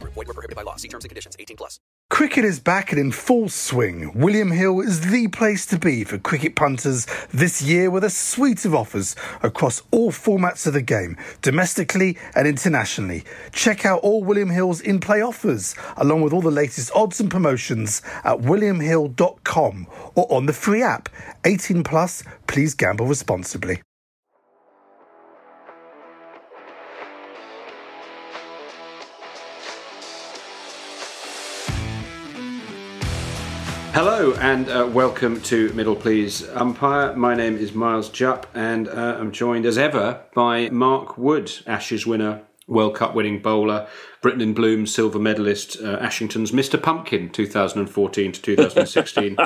Void where prohibited by law. See terms and conditions. 18+. Cricket is back and in full swing. William Hill is the place to be for cricket punters this year, with a suite of offers across all formats of the game, domestically and internationally. Check out all William Hill's in-play offers, along with all the latest odds and promotions at williamhill.com or on the free app. 18+, please gamble responsibly. Hello and welcome to Middle Please Umpire. My name is Miles Jupp and I'm joined as ever by Mark Wood, Ashes winner, World Cup winning bowler, Britain in Bloom silver medalist, Ashington's Mr. Pumpkin 2014 to 2016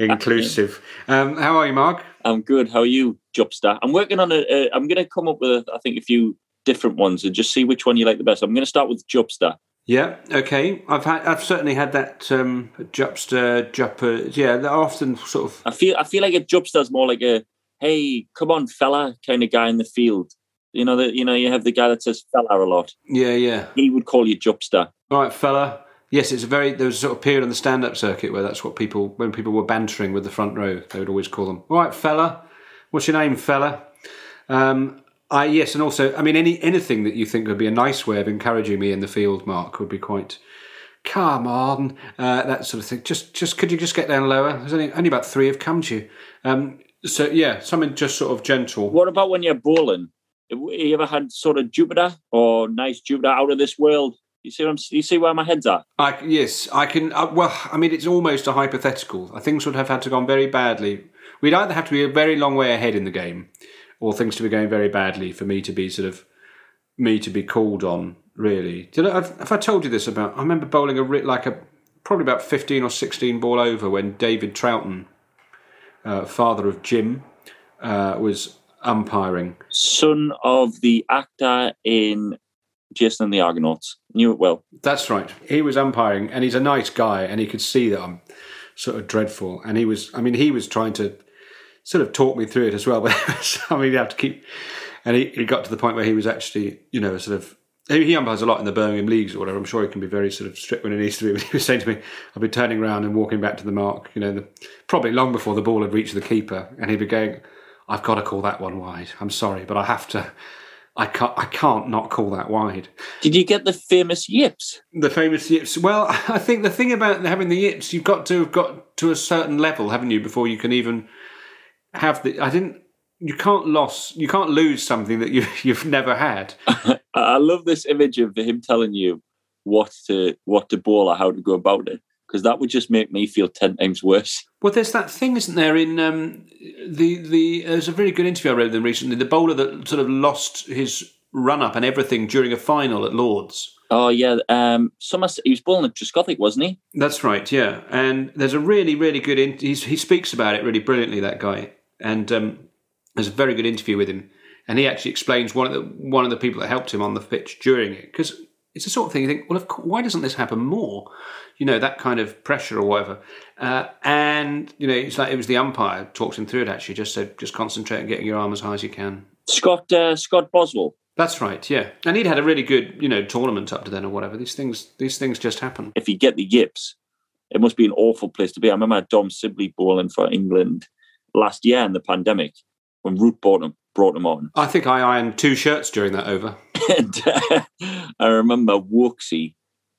inclusive. How are you, Mark? I'm good. How are you, Jupster? I'm working on I'm going to come up with, I think, a few different ones and just see which one you like the best. I'm going to start with Jupster. Yeah, okay. I've certainly had that Jupster. Yeah, they're often sort of. I feel like a Jupster's more like a hey, come on, fella, kind of guy in the field. You have the guy that says fella a lot. Yeah. He would call you Jupster. All right, fella. Yes, there was a sort of period on the stand-up circuit where that's what when people were bantering with the front row, they would always call them. All right, fella. What's your name, fella? Yes, and also, I mean, anything that you think would be a nice way of encouraging me in the field, Mark, would be quite. Come on, that sort of thing. Just could you just get down lower? There's only about three have come to you. So yeah, something just sort of gentle. What about when you're bowling? Have you ever had sort of Jupiter or nice Jupiter out of this world? You see where my head's at? Yes, I can. It's almost a hypothetical. Things would have had to gone very badly. We'd either have to be a very long way ahead in the game, or things to be going very badly for me to be called on, really. Have I told you this about? I remember bowling probably about 15 or 16 ball over when David Troughton, father of Jim, was umpiring. Son of the actor in Jason and the Argonauts. Knew it well. That's right. He was umpiring, and he's a nice guy, and he could see that I'm sort of dreadful. And he was trying to sort of talked me through it as well, but you have to keep. And he got to the point where he was actually, sort of. He umpires a lot in the Birmingham leagues or whatever. I'm sure he can be very sort of strict when it needs to be. But he was saying to me, "I'll be turning around and walking back to the mark," probably long before the ball had reached the keeper, and he'd be going, "I've got to call that one wide. I'm sorry, but I have to. I can't not call that wide." Did you get the famous yips? The famous yips. Well, I think the thing about having the yips, you've got to have got to a certain level, haven't you, before you can even. You can't lose something that you've never had. I love this image of him telling you what to bowl or how to go about it, because that would just make me feel 10 times worse. Well, there's that thing, isn't there? In the there's a very good interview I read them recently. The bowler that sort of lost his run up and everything during a final at Lord's. Oh yeah, he was born at Trescothick, wasn't he? That's right. Yeah, and there's a really, really good. He speaks about it really brilliantly. That guy. And there's a very good interview with him, and he actually explains one of the people that helped him on the pitch during it, because It's the sort of thing you think, well, of course, why doesn't this happen more? You know, that kind of pressure or whatever. And, you know, it's like it was the umpire talked him through it, actually, just said, just concentrate on getting your arm as high as you can. Scott Boswell. That's right, yeah. And he'd had a really good, you know, tournament up to then or whatever. These things just happen. If you get the yips, it must be an awful place to be. I remember I had Dom Sibley bowling for England last year in the pandemic when Root brought him on. I think I ironed 2 shirts during that over. And I remember Woksey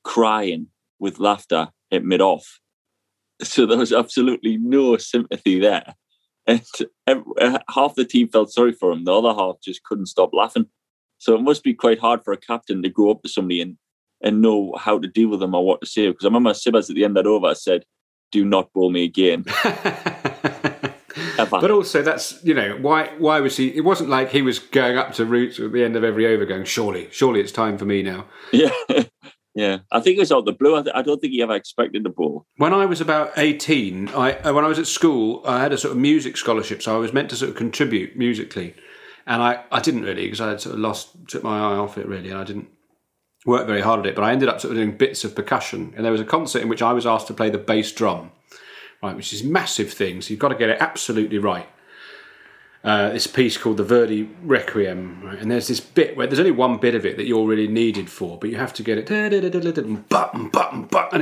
crying with laughter at mid-off. So there was absolutely no sympathy there. And half the team felt sorry for him. The other half just couldn't stop laughing. So it must be quite hard for a captain to go up to somebody and know how to deal with them or what to say. Because I remember Sibbers at the end of that over, I said, do not bowl me again. But also that's, you know, why was he... It wasn't like he was going up to Roots at the end of every over going, surely it's time for me now. Yeah, yeah. I think it was out the blue. I don't think he ever expected the ball. When I was about 18, when I was at school, I had a sort of music scholarship, so I was meant to sort of contribute musically. And I didn't really, because I had sort of took my eye off it really, and I didn't work very hard at it. But I ended up sort of doing bits of percussion. And there was a concert in which I was asked to play the bass drum, right, which is massive thing, so you've got to get it absolutely right. This piece called the Verdi Requiem, right? And there's this bit where there's only one bit of it that you're really needed for, but you have to get it, and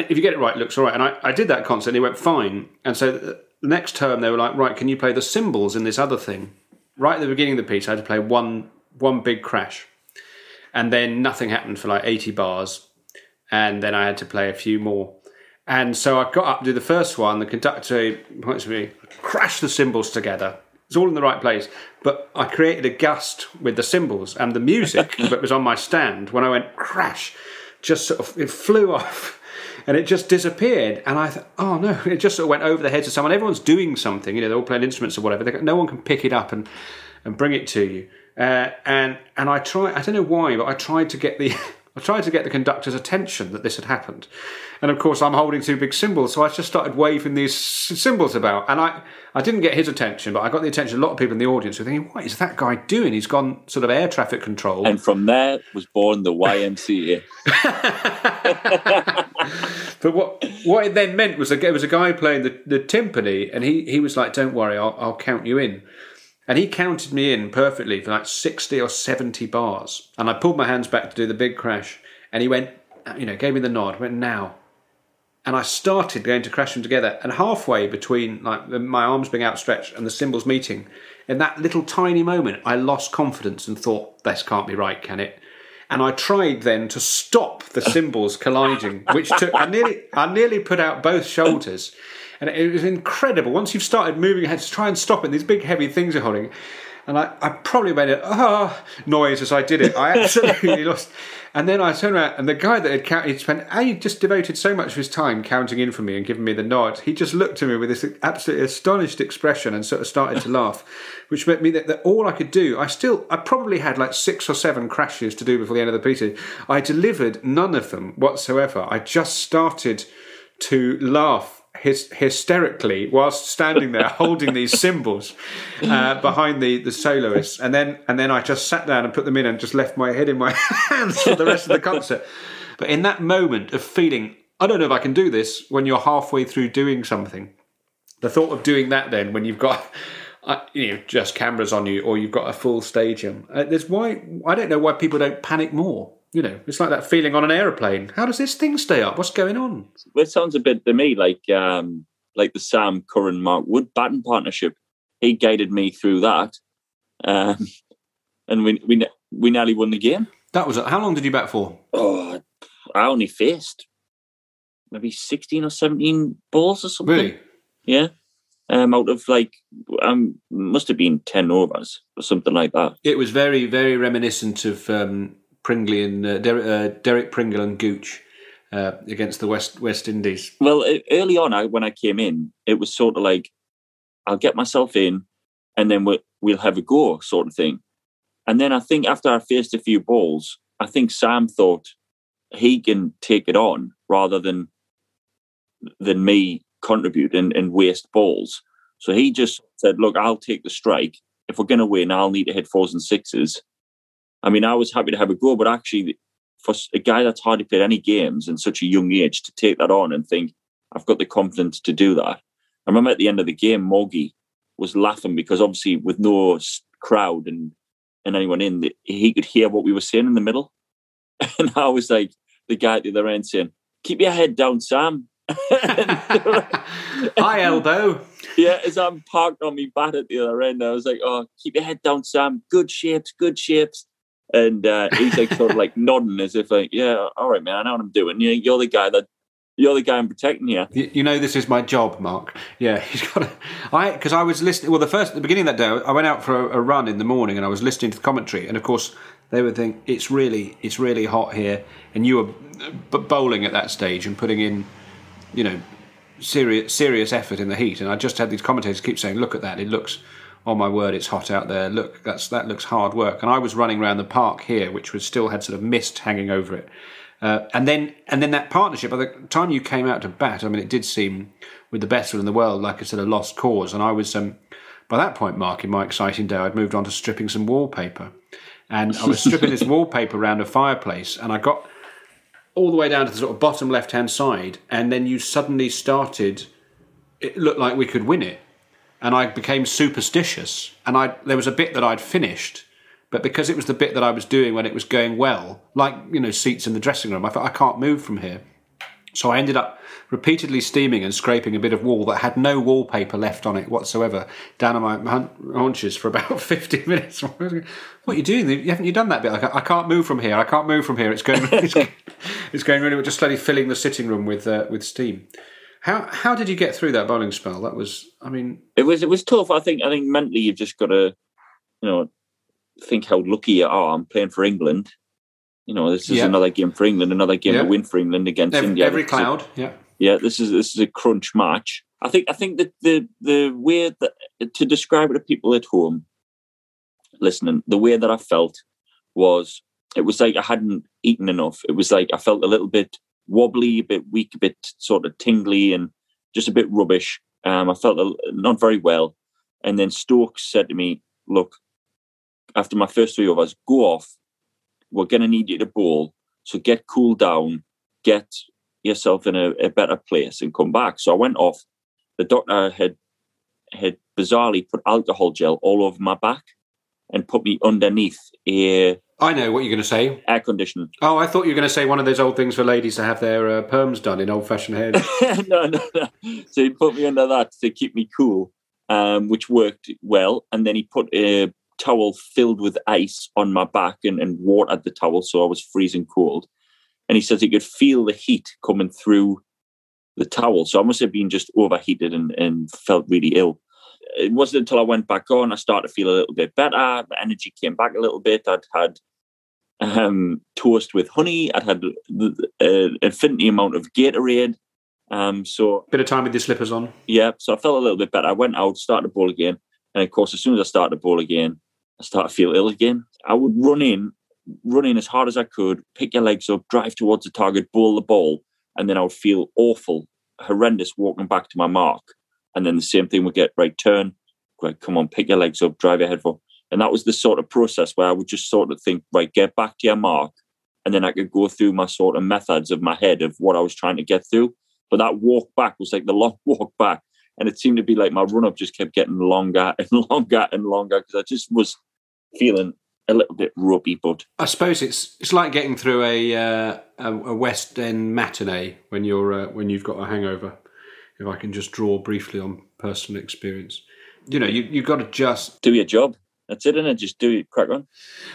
if you get it right, it looks all right. And I did that concert, and it went fine. And so the next term, they were like, right, can you play the cymbals in this other thing? Right at the beginning of the piece, I had to play one big crash, and then nothing happened for like 80 bars, and then I had to play a few more. And so I got up to do the first one. The conductor points to me, crashed the cymbals together. It's all in the right place. But I created a gust with the cymbals and the music that was on my stand. When I went crash, just sort of, it flew off and it just disappeared. And I thought, oh no, it just sort of went over the heads of someone. Everyone's doing something, you know, they're all playing instruments or whatever. No one can pick it up and bring it to you. And I tried, I don't know why, but I tried to get the... I tried to get the conductor's attention that this had happened. And, of course, I'm holding 2 big cymbals, so I just started waving these cymbals about. And I didn't get his attention, but I got the attention of a lot of people in the audience who were thinking, what is that guy doing? He's gone sort of air traffic control. And from there was born the YMCA. But what it then meant was there was a guy playing the timpani, and he was like, don't worry, I'll count you in. And he counted me in perfectly for like 60 or 70 bars. And I pulled my hands back to do the big crash. And he went, you know, gave me the nod, went, now. And I started going to crash them together. And halfway between like my arms being outstretched and the cymbals meeting, in that little tiny moment, I lost confidence and thought, this can't be right, can it? And I tried then to stop the cymbals colliding, which took... I nearly put out both shoulders. And it was incredible. Once you've started moving your head to try and stop it, these big heavy things are holding. And I probably made a noise as I did it. I absolutely lost. And then I turned around, and the guy that had counted, he just devoted so much of his time counting in for me and giving me the nod. He just looked at me with this absolutely astonished expression and sort of started to laugh, which meant me that all I could do, I probably had like 6 or 7 crashes to do before the end of the piece. I delivered none of them whatsoever. I just started to laugh hysterically whilst standing there holding these cymbals behind the soloists, and then I just sat down and put them in and just left my head in my hands for the rest of the concert. But in that moment of feeling, I don't know if I can do this, when you're halfway through doing something, the thought of doing that then when you've got just cameras on you or you've got a full stadium, I don't know why people don't panic more. You know, it's like that feeling on an aeroplane. How does this thing stay up? What's going on? It sounds a bit to me like the Sam Curran Mark Wood batting partnership. He guided me through that, and we nearly won the game. That was it. How long did you bat for? Oh, I only faced maybe 16 or 17 balls or something. Really? Yeah. Out of must have been 10 overs or something like that. It was very, very reminiscent of Pringle and Derek Pringle and Gooch against the West Indies. Well, early on, when I came in, it was sort of like, I'll get myself in, and then we'll have a go, sort of thing. And then I think after I faced a few balls, I think Sam thought he can take it on rather than me contribute and waste balls. So he just said, "Look, I'll take the strike. If we're going to win, I'll need to hit 4s and 6s." I mean, I was happy to have a go, but actually for a guy that's hardly played any games in such a young age to take that on and think, I've got the confidence to do that. I remember at the end of the game, Moggy was laughing because obviously with no crowd and anyone in, he could hear what we were saying in the middle. And I was like, the guy at the other end saying, keep your head down, Sam. Hi, elbow. Yeah, as I'm parked on my bat at the other end, I was like, oh, keep your head down, Sam. Good shapes, good shapes. And he's like sort of like nodding as if like, yeah, all right, man, I know what I'm doing. You're the guy that, you're the guy I'm protecting here. You know, this is my job, Mark. Yeah, he's got to. Because I was listening. Well, at the beginning of that day, I went out for a run in the morning, and I was listening to the commentary. And of course, they would think it's really hot here, and you were bowling at that stage and putting in, you know, serious effort in the heat. And I just had these commentators keep saying, "Look at that! It looks, oh my word, it's hot out there. Look, that looks hard work." And I was running around the park here, which was still had sort of mist hanging over it. And then that partnership, by the time you came out to bat, I mean, it did seem with the best one in the world, like a sort of lost cause. And I was, by that point, Mark, in my exciting day, I'd moved on to stripping some wallpaper. And I was stripping this wallpaper around a fireplace, and I got all the way down to the sort of bottom left-hand side. And then you suddenly started, it looked like we could win it. And I became superstitious. And there was a bit that I'd finished. But because it was the bit that I was doing when it was going well, like, you know, seats in the dressing room, I thought, I can't move from here. So I ended up repeatedly steaming and scraping a bit of wall that had no wallpaper left on it whatsoever down on my haunches for about 50 minutes. What are you doing? Haven't you done that bit? I can't move from here. I can't move from here. It's going really well. Just slowly filling the sitting room with steam. How did you get through that bowling spell? That was, I mean... It was tough. I think mentally you've just got to, you know... think how lucky you are. I'm playing for England. You know, this is another game for England, another game to win for England against India. Every cloud, This is a crunch match. I think that the way that to describe it to people at home listening, the way that I felt was it was like I hadn't eaten enough. It was like I felt a little bit wobbly, a bit weak, a bit sort of tingly, and just a bit rubbish. I felt not very well. And then Stokes said to me, "Look." After my first three overs, go off. We're going to need you to bowl. So get cool down, get yourself in a better place and come back. So I went off. The doctor had bizarrely put alcohol gel all over my back and put me underneath a... I know what you're going to say. Air conditioning. Oh, I thought you were going to say one of those old things for ladies to have their perms done in old-fashioned hair. No. So he put me under that to keep me cool, which worked well. And then he put a towel filled with ice on my back and watered the towel, so I was freezing cold. And he says he could feel the heat coming through the towel, so I must have been just overheated and felt really ill. It wasn't until I went back on, I started to feel a little bit better. My energy came back a little bit. I'd had toast with honey. I'd had an infinity amount of Gatorade. So bit of time with your slippers on. Yeah, so I felt a little bit better. I went out, started to bowl again. And of course, as soon as I started to bowl again, I started to feel ill again. I would run in as hard as I could, pick your legs up, drive towards the target, bowl the ball, and then I would feel awful, horrendous walking back to my mark. And then the same thing would get, right, turn, right, come on, pick your legs up, drive your head forward. And that was the sort of process where I would just sort of think, right, get back to your mark. And then I could go through my sort of methods of my head of what I was trying to get through. But that walk back was like the long walk back. And it seemed to be like my run-up just kept getting longer and longer and longer because I just was feeling a little bit ropey. But I suppose it's like getting through a West End matinee when you've got a hangover. If I can just draw briefly on personal experience, you know, you've got to just do your job. That's it, isn't it? Just do it, crack on.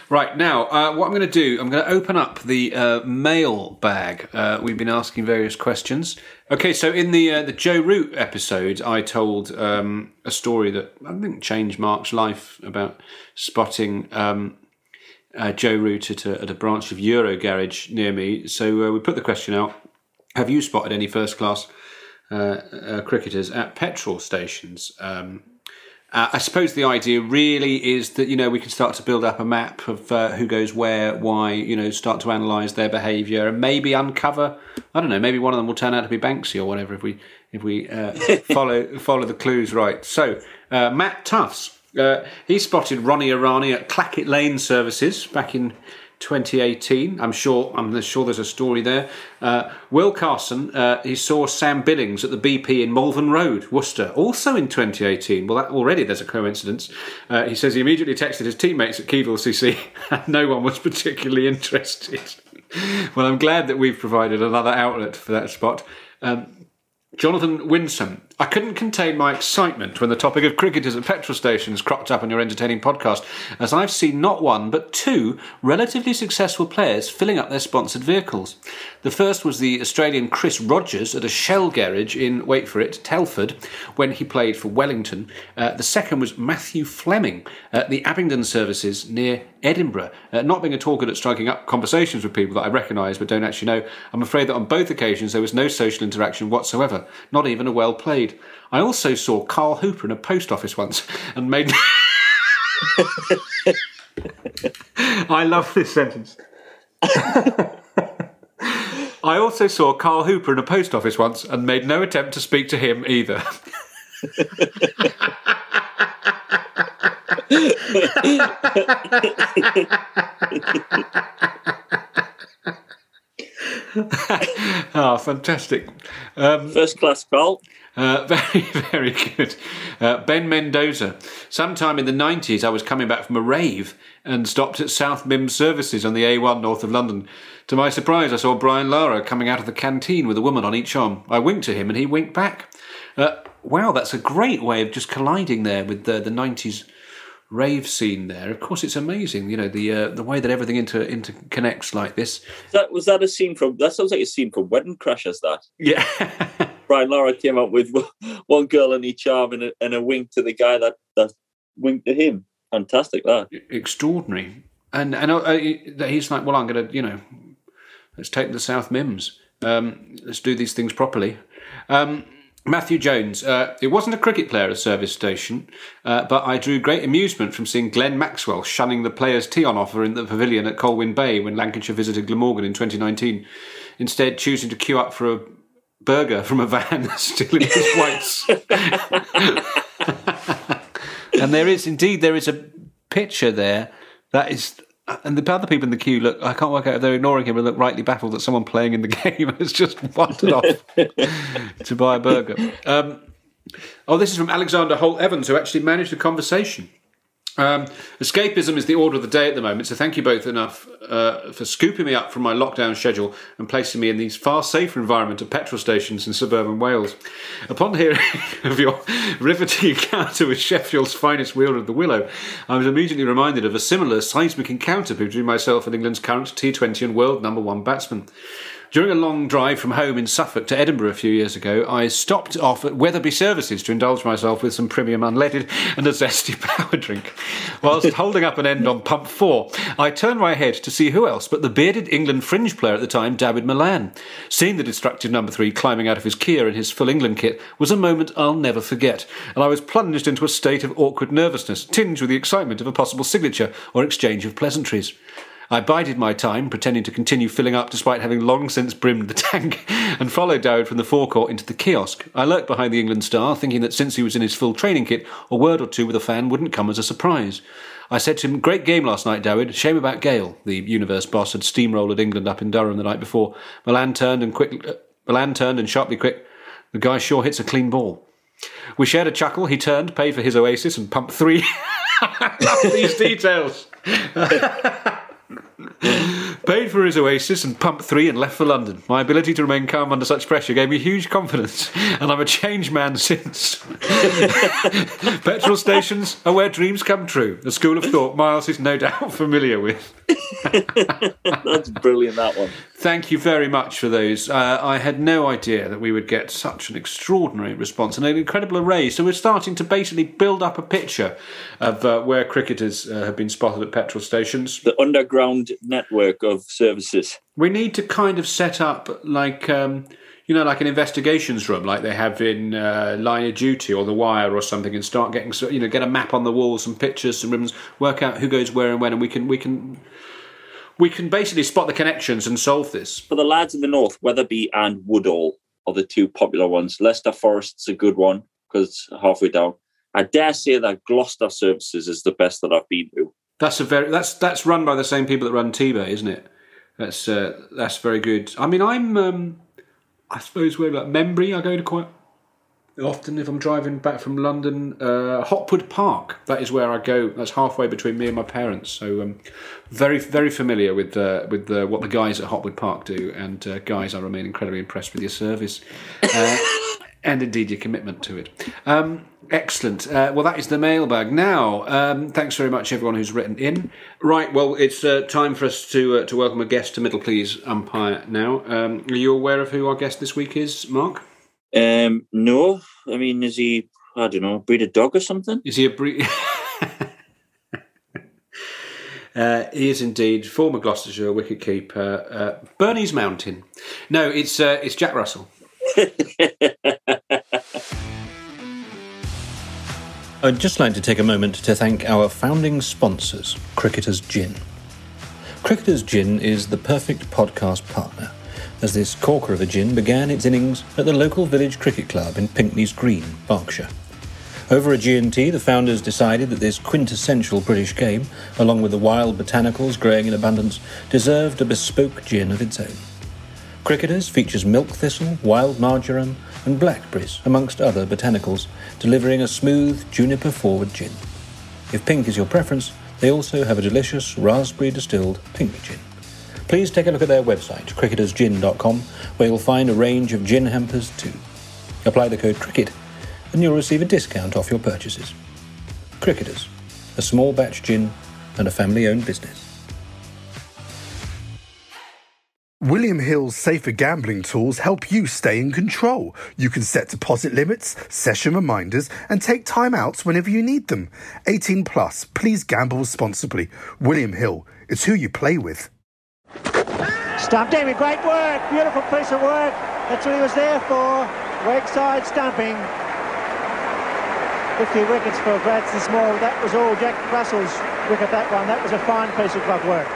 Right, now, what I'm going to do, I'm going to open up the mail bag. We've been asking various questions. Okay, so in the Joe Root episode, I told a story that I think changed Mark's life about spotting Joe Root at a branch of EuroGarage near me. So we put the question out, have you spotted any first-class cricketers at petrol stations? I suppose the idea really is that, you know, we can start to build up a map of who goes where, why, you know, start to analyse their behaviour and maybe uncover, I don't know, maybe one of them will turn out to be Banksy or whatever if we follow the clues right. So, Matt Tufts, he spotted Ronnie Irani at Clackett Lane Services back in 2018. I'm sure there's a story there. Will Carson, he saw Sam Billings at the BP in Malvern Road, Worcester, also in 2018. Well, that already there's a coincidence. He says he immediately texted his teammates at Keevil CC and no one was particularly interested. Well, I'm glad that we've provided another outlet for that spot. Jonathan Winsome, I couldn't contain my excitement when the topic of cricketers at petrol stations cropped up on your entertaining podcast, as I've seen not one but two relatively successful players filling up their sponsored vehicles. The first was the Australian Chris Rogers at a Shell garage in, wait for it, Telford, when he played for Wellington. The second was Matthew Fleming at the Abingdon Services near Edinburgh. Not being a talker at striking up conversations with people that I recognise but don't actually know, I'm afraid that on both occasions there was no social interaction whatsoever, not even a well played. I also saw Carl Hooper in a post office once and made... I love this sentence. I also saw Carl Hooper in a post office once and made no attempt to speak to him either. Ah, fantastic. First class Carl. Very, very good. Ben Mendoza. Sometime in the 90s, I was coming back from a rave and stopped at South Mimms Services on the A1 north of London. To my surprise, I saw Brian Lara coming out of the canteen with a woman on each arm. I winked to him and he winked back. Wow, that's a great way of just colliding there with the 90s rave scene there. Of course, it's amazing, you know, the way that everything interconnects like this. Was that a scene from... That sounds like a scene from Wedding Crashers, that. Yeah. Brian Lara came up with one girl on each arm and a wink to the guy that winked to him. Fantastic, that. Extraordinary. And he's like, well, I'm going to, you know, let's take the South Mimms. Let's do these things properly. Matthew Jones, it wasn't a cricket player at a service station, but I drew great amusement from seeing Glenn Maxwell shunning the players' tea on offer in the pavilion at Colwyn Bay when Lancashire visited Glamorgan in 2019, instead choosing to queue up for a burger from a van still in his whites. And there is a picture there that is... And the other people in the queue look, I can't work out if they're ignoring him or look rightly baffled that someone playing in the game has just wandered off to buy a burger. This is from Alexander Holt-Evans, who actually managed the conversation. Escapism is the order of the day at the moment, so thank you both enough for scooping me up from my lockdown schedule and placing me in these far safer environment of petrol stations in suburban Wales. Upon hearing of your riveting encounter with Sheffield's finest wielder of the willow, I was immediately reminded of a similar seismic encounter between myself and England's current T20 and world number one batsman. During a long drive from home in Suffolk to Edinburgh a few years ago, I stopped off at Wetherby Services to indulge myself with some premium unleaded and a zesty power drink. Whilst holding up an end on pump 4, I turned my head to see who else but the bearded England fringe player at the time, Dawid Malan. Seeing the destructive number 3 climbing out of his Kia in his full England kit was a moment I'll never forget, and I was plunged into a state of awkward nervousness, tinged with the excitement of a possible signature or exchange of pleasantries. I bided my time, pretending to continue filling up despite having long since brimmed the tank, and followed Dawid from the forecourt into the kiosk. I lurked behind the England star, thinking that since he was in his full training kit, a word or two with a fan wouldn't come as a surprise. I said to him, "Great game last night, Dawid. Shame about Gale." The Universe boss had steamrolled England up in Durham the night before. Milan turned sharply quick. "The guy sure hits a clean ball." We shared a chuckle. He turned, paid for his Oasis and pumped 3. I love these details. Paid for his Oasis and pumped 3 and left for London. My ability to remain calm under such pressure gave me huge confidence, and I'm a changed man since. Petrol stations are where dreams come true, a school of thought Miles is no doubt familiar with. That's brilliant, that one. Thank you very much for those. I had no idea that we would get such an extraordinary response and an incredible array. So we're starting to basically build up a picture of where cricketers have been spotted at petrol stations. The underground network of services. We need to kind of set up like... like an investigations room, like they have in Line of Duty or The Wire or something, and start getting, get a map on the wall, some pictures, some ribbons, work out who goes where and when, and we can basically spot the connections and solve this. For the lads in the north, Wetherby and Woodall are the two popular ones. Leicester Forest's a good one because it's halfway down. I dare say that Gloucester Services is the best that I've been to. That's run by the same people that run T-Bay, isn't it? That's very good. I mean, I'm I suppose we're like Membury. I go to quite often if I'm driving back from London. Hopwood Park, that is where I go. That's halfway between me and my parents. So very, very familiar with what the guys at Hopwood Park do. And guys, I remain incredibly impressed with your service. And indeed your commitment to it. Excellent. Well, that is the mailbag. Now, thanks very much everyone who's written in. Right, well, it's time for us to welcome a guest to Middle Please Umpire now. Are you aware of who our guest this week is, Mark? No. I mean, is he, I don't know, breed a dog or something? Is he a breed... he is indeed former Gloucestershire wicketkeeper, Bernese Mountain. No, it's Jack Russell. I'd just like to take a moment to thank our founding sponsors, Cricketers Gin. Cricketers Gin is the perfect podcast partner, as this corker of a gin began its innings at the local village cricket club in Pinckney's Green, Berkshire. Over a G&T, the founders decided that this quintessential British game, along with the wild botanicals growing in abundance, deserved a bespoke gin of its own. Cricketers features milk thistle, wild marjoram and blackberries, amongst other botanicals, delivering a smooth, juniper-forward gin. If pink is your preference, they also have a delicious raspberry-distilled pink gin. Please take a look at their website, cricketersgin.com, where you'll find a range of gin hampers too. Apply the code CRICKET and you'll receive a discount off your purchases. Cricketers, a small batch gin and a family-owned business. William Hill's safer gambling tools help you stay in control. You can set deposit limits, session reminders, and take timeouts whenever you need them. 18 plus, please gamble responsibly. William Hill, it's who you play with. Stump, David, great work, beautiful piece of work. That's what he was there for, Wakeside stumping. 50 wickets for Bradson Small, that was all Jack Russell's wicket, that one. That was a fine piece of club work.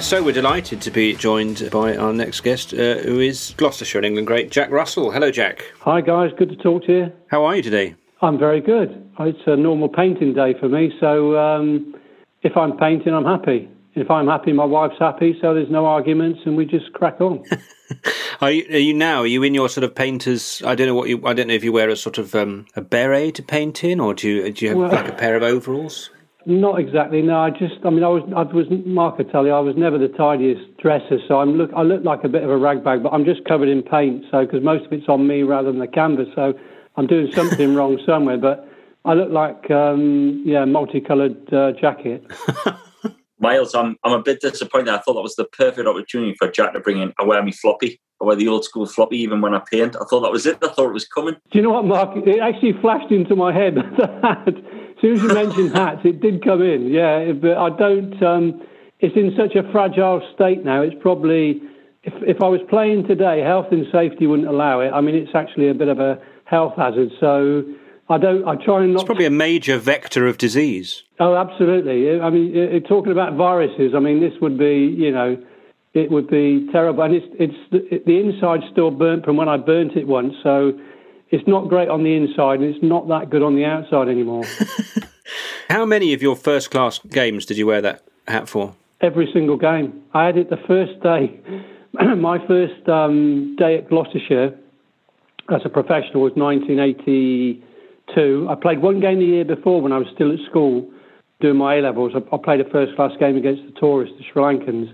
So we're delighted to be joined by our next guest, who is Gloucestershire and England great Jack Russell. Hello, Jack. Hi, guys. Good to talk to you. How are you today? I'm very good. It's a normal painting day for me, so if I'm painting, I'm happy. If I'm happy, my wife's happy, so there's no arguments, and we just crack on. Are you in your sort of painter's? I don't know if you wear a sort of a beret to paint in, or do you have like a pair of overalls? Not exactly. No, Mark will tell you, I was never the tidiest dresser, so I look like a bit of a ragbag, but I'm just covered in paint, so because most of it's on me rather than the canvas, so I'm doing something wrong somewhere. But I look like multicoloured jacket. Miles, I'm a bit disappointed. I thought that was the perfect opportunity for Jack to bring in. I wear me floppy. I wear the old school floppy even when I paint. I thought that was it. I thought it was coming. Do you know what, Mark? It actually flashed into my head. As soon as you mentioned hats, it did come in, yeah. But I don't... it's in such a fragile state now. It's probably... If I was playing today, health and safety wouldn't allow it. I mean, it's actually a bit of a health hazard, so I try and not... It's probably a major vector of disease. Oh, absolutely. I mean, talking about viruses, I mean, this would be, it would be terrible. And the inside's still burnt from when I burnt it once, so... It's not great on the inside, and it's not that good on the outside anymore. How many of your first-class games did you wear that hat for? Every single game. I had it the first day. My first day at Gloucestershire as a professional was 1982. I played one game the year before when I was still at school doing my A-levels. I played a first-class game against the tourists, the Sri Lankans,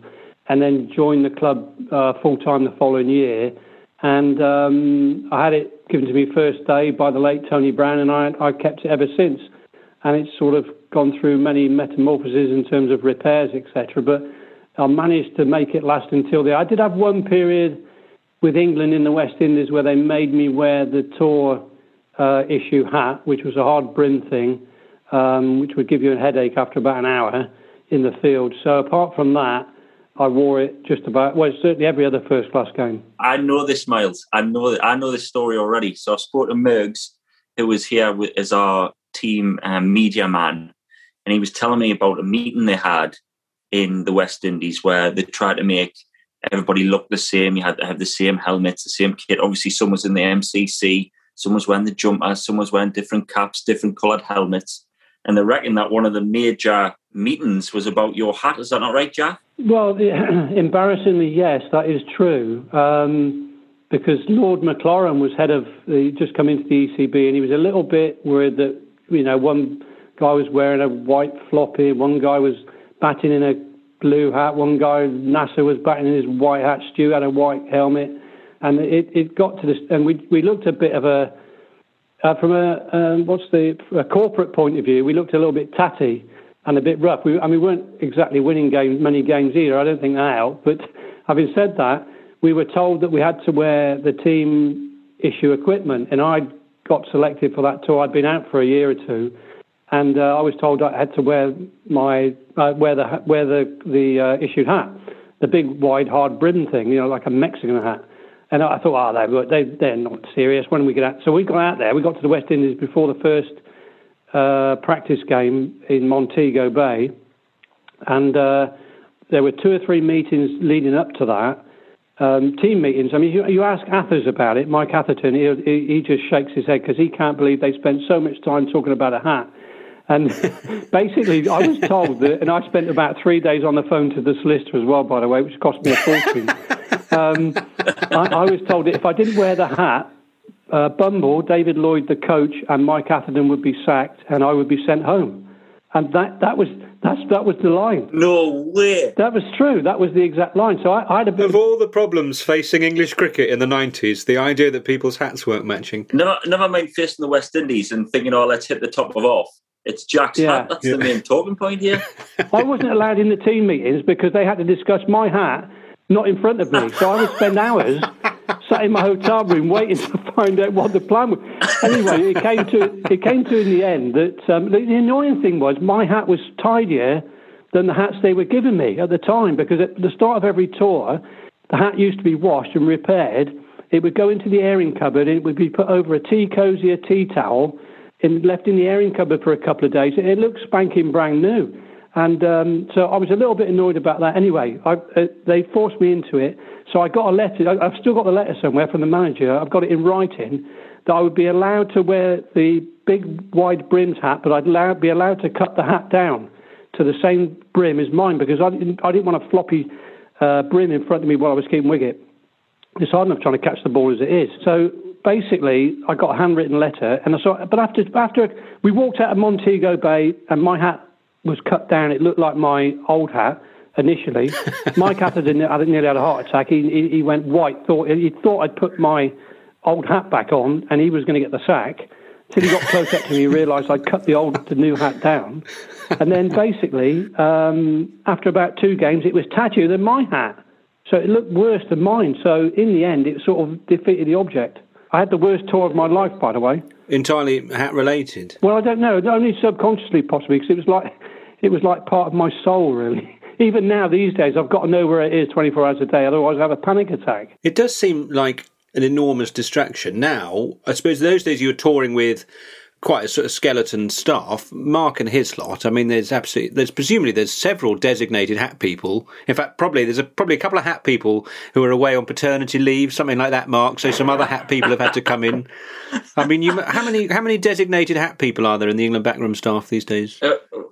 and then joined the club full-time the following year. And I had it given to me first day by the late Tony Brown, and I kept it ever since. And it's sort of gone through many metamorphoses in terms of repairs, etc. But I managed to make it last until I did have one period with England in the West Indies where they made me wear the tour issue hat, which was a hard brim thing, which would give you a headache after about an hour in the field. So apart from that, I wore it just about, certainly every other first-class game. I know this, Miles. I know this story already. So I spoke to Mergs, who was here as our team media man, and he was telling me about a meeting they had in the West Indies where they tried to make everybody look the same. You had to have the same helmets, the same kit. Obviously, someone was in the MCC, someone was wearing the jumper, someone was wearing different caps, different coloured helmets. and they reckon that one of the major meetings was about your hat. Is that not right, Jack? Well, embarrassingly, yes, that is true. Because Lord McLaurin was head of the, just come into the ECB, and he was a little bit worried that, you know, one guy was wearing a white floppy, one guy was batting in a blue hat, one guy, Nasser, was batting in his white hat, Stu had a white helmet, and it got to this, and we looked a bit of a, from a corporate point of view, we looked a little bit tatty and a bit rough. We weren't exactly winning many games either, I don't think now, but having said that, we were told that we had to wear the team issue equipment, and I got selected for that tour. I'd been out for a year or two, and I was told I had to wear my wear the issued hat, the big wide hard brim thing, you know, like a Mexican hat. And I thought, they're not serious. When we get out, so we got out there. We got to the West Indies before the first practice game in Montego Bay, and there were two or three meetings leading up to that. Team meetings. I mean, you ask Athers about it, Mike Atherton, he just shakes his head because he can't believe they spent so much time talking about a hat. And basically, I was told that, and I spent about 3 days on the phone to the solicitor as well, by the way, which cost me a fortune. I was told that if I didn't wear the hat, Bumble, David Lloyd, the coach, and Mike Atherton would be sacked, and I would be sent home. And that was the line. No way. That was true. That was the exact line. So I had a bit of all the problems facing English cricket in the 90s, the idea that people's hats weren't matching. Never mind facing the West Indies and thinking, oh, let's hit the top of off. It's Jack's hat. That's the main talking point here. I wasn't allowed in the team meetings because they had to discuss my hat, not in front of me. So I would spend hours sat in my hotel room waiting to find out what the plan was. Anyway, it came to in the end that the annoying thing was my hat was tidier than the hats they were giving me at the time, because at the start of every tour, the hat used to be washed and repaired. It would go into the airing cupboard, and it would be put over a tea cosy, a tea towel, and left in the airing cupboard for a couple of days. It looked spanking brand new. And so I was a little bit annoyed about that. Anyway, they forced me into it. So I got a letter. I've still got the letter somewhere from the manager. I've got it in writing that I would be allowed to wear the big wide brimmed hat, but I'd be allowed to cut the hat down to the same brim as mine, because I didn't want a floppy brim in front of me while I was keeping wicket. It's hard enough trying to catch the ball as it is. So basically, I got a handwritten letter, and but after we walked out of Montego Bay, and my hat was cut down. It looked like my old hat initially. Mike Atherton nearly had a heart attack. He went white. He thought I'd put my old hat back on and he was going to get the sack. Till he got close up to me, he realised I'd cut the new hat down. And then basically, after about two games, it was tattier than my hat. So it looked worse than mine. So in the end, it sort of defeated the object. I had the worst tour of my life, by the way. Entirely hat-related? Well, I don't know. Only subconsciously, possibly, because it was like part of my soul, really. Even now, these days, I've got to know where it is 24 hours a day, otherwise I have a panic attack. It does seem like an enormous distraction. Now, I suppose those days you were touring with quite a sort of skeleton staff, Mark and his lot. I mean, there's presumably several designated hat people. In fact, probably a couple of hat people who are away on paternity leave, something like that, Mark. So some other hat people have had to come in. I mean, how many designated hat people are there in the England backroom staff these days?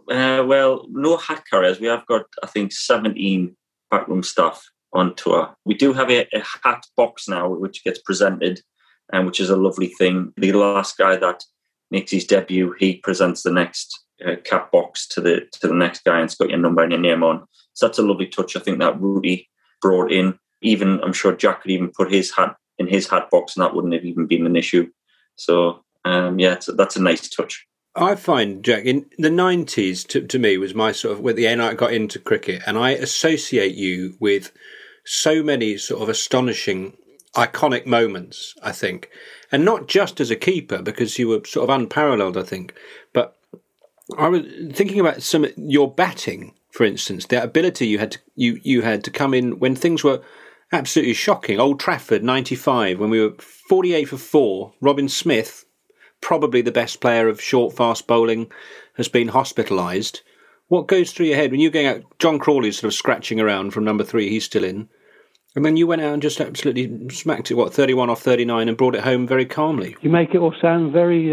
Well, no hat carriers. We have got, I think, 17 backroom staff on tour. We do have a hat box now, which gets presented, and which is a lovely thing. The last guy that makes his debut, he presents the next cap box to the next guy, and it's got your number and your name on. So that's a lovely touch, I think, that Rudy brought in. Even, I'm sure Jack could even put his hat in his hat box, and that wouldn't have even been an issue. So, that's a nice touch. I find, Jack, in the 90s, to me, was my sort of, where the end I got into cricket, and I associate you with so many sort of astonishing iconic moments, I think, and not just as a keeper, because you were sort of unparalleled, I think, but I was thinking about your batting, for instance, the ability you had to come in when things were absolutely shocking. Old Trafford 95, when we were 48 for 4, Robin Smith, probably the best player of short fast bowling, has been hospitalised. What goes through your head when you're going out? John Crawley's sort of scratching around from number 3, he's still in. And then you went out and just absolutely smacked it, 31 off 39, and brought it home very calmly. You make it all sound very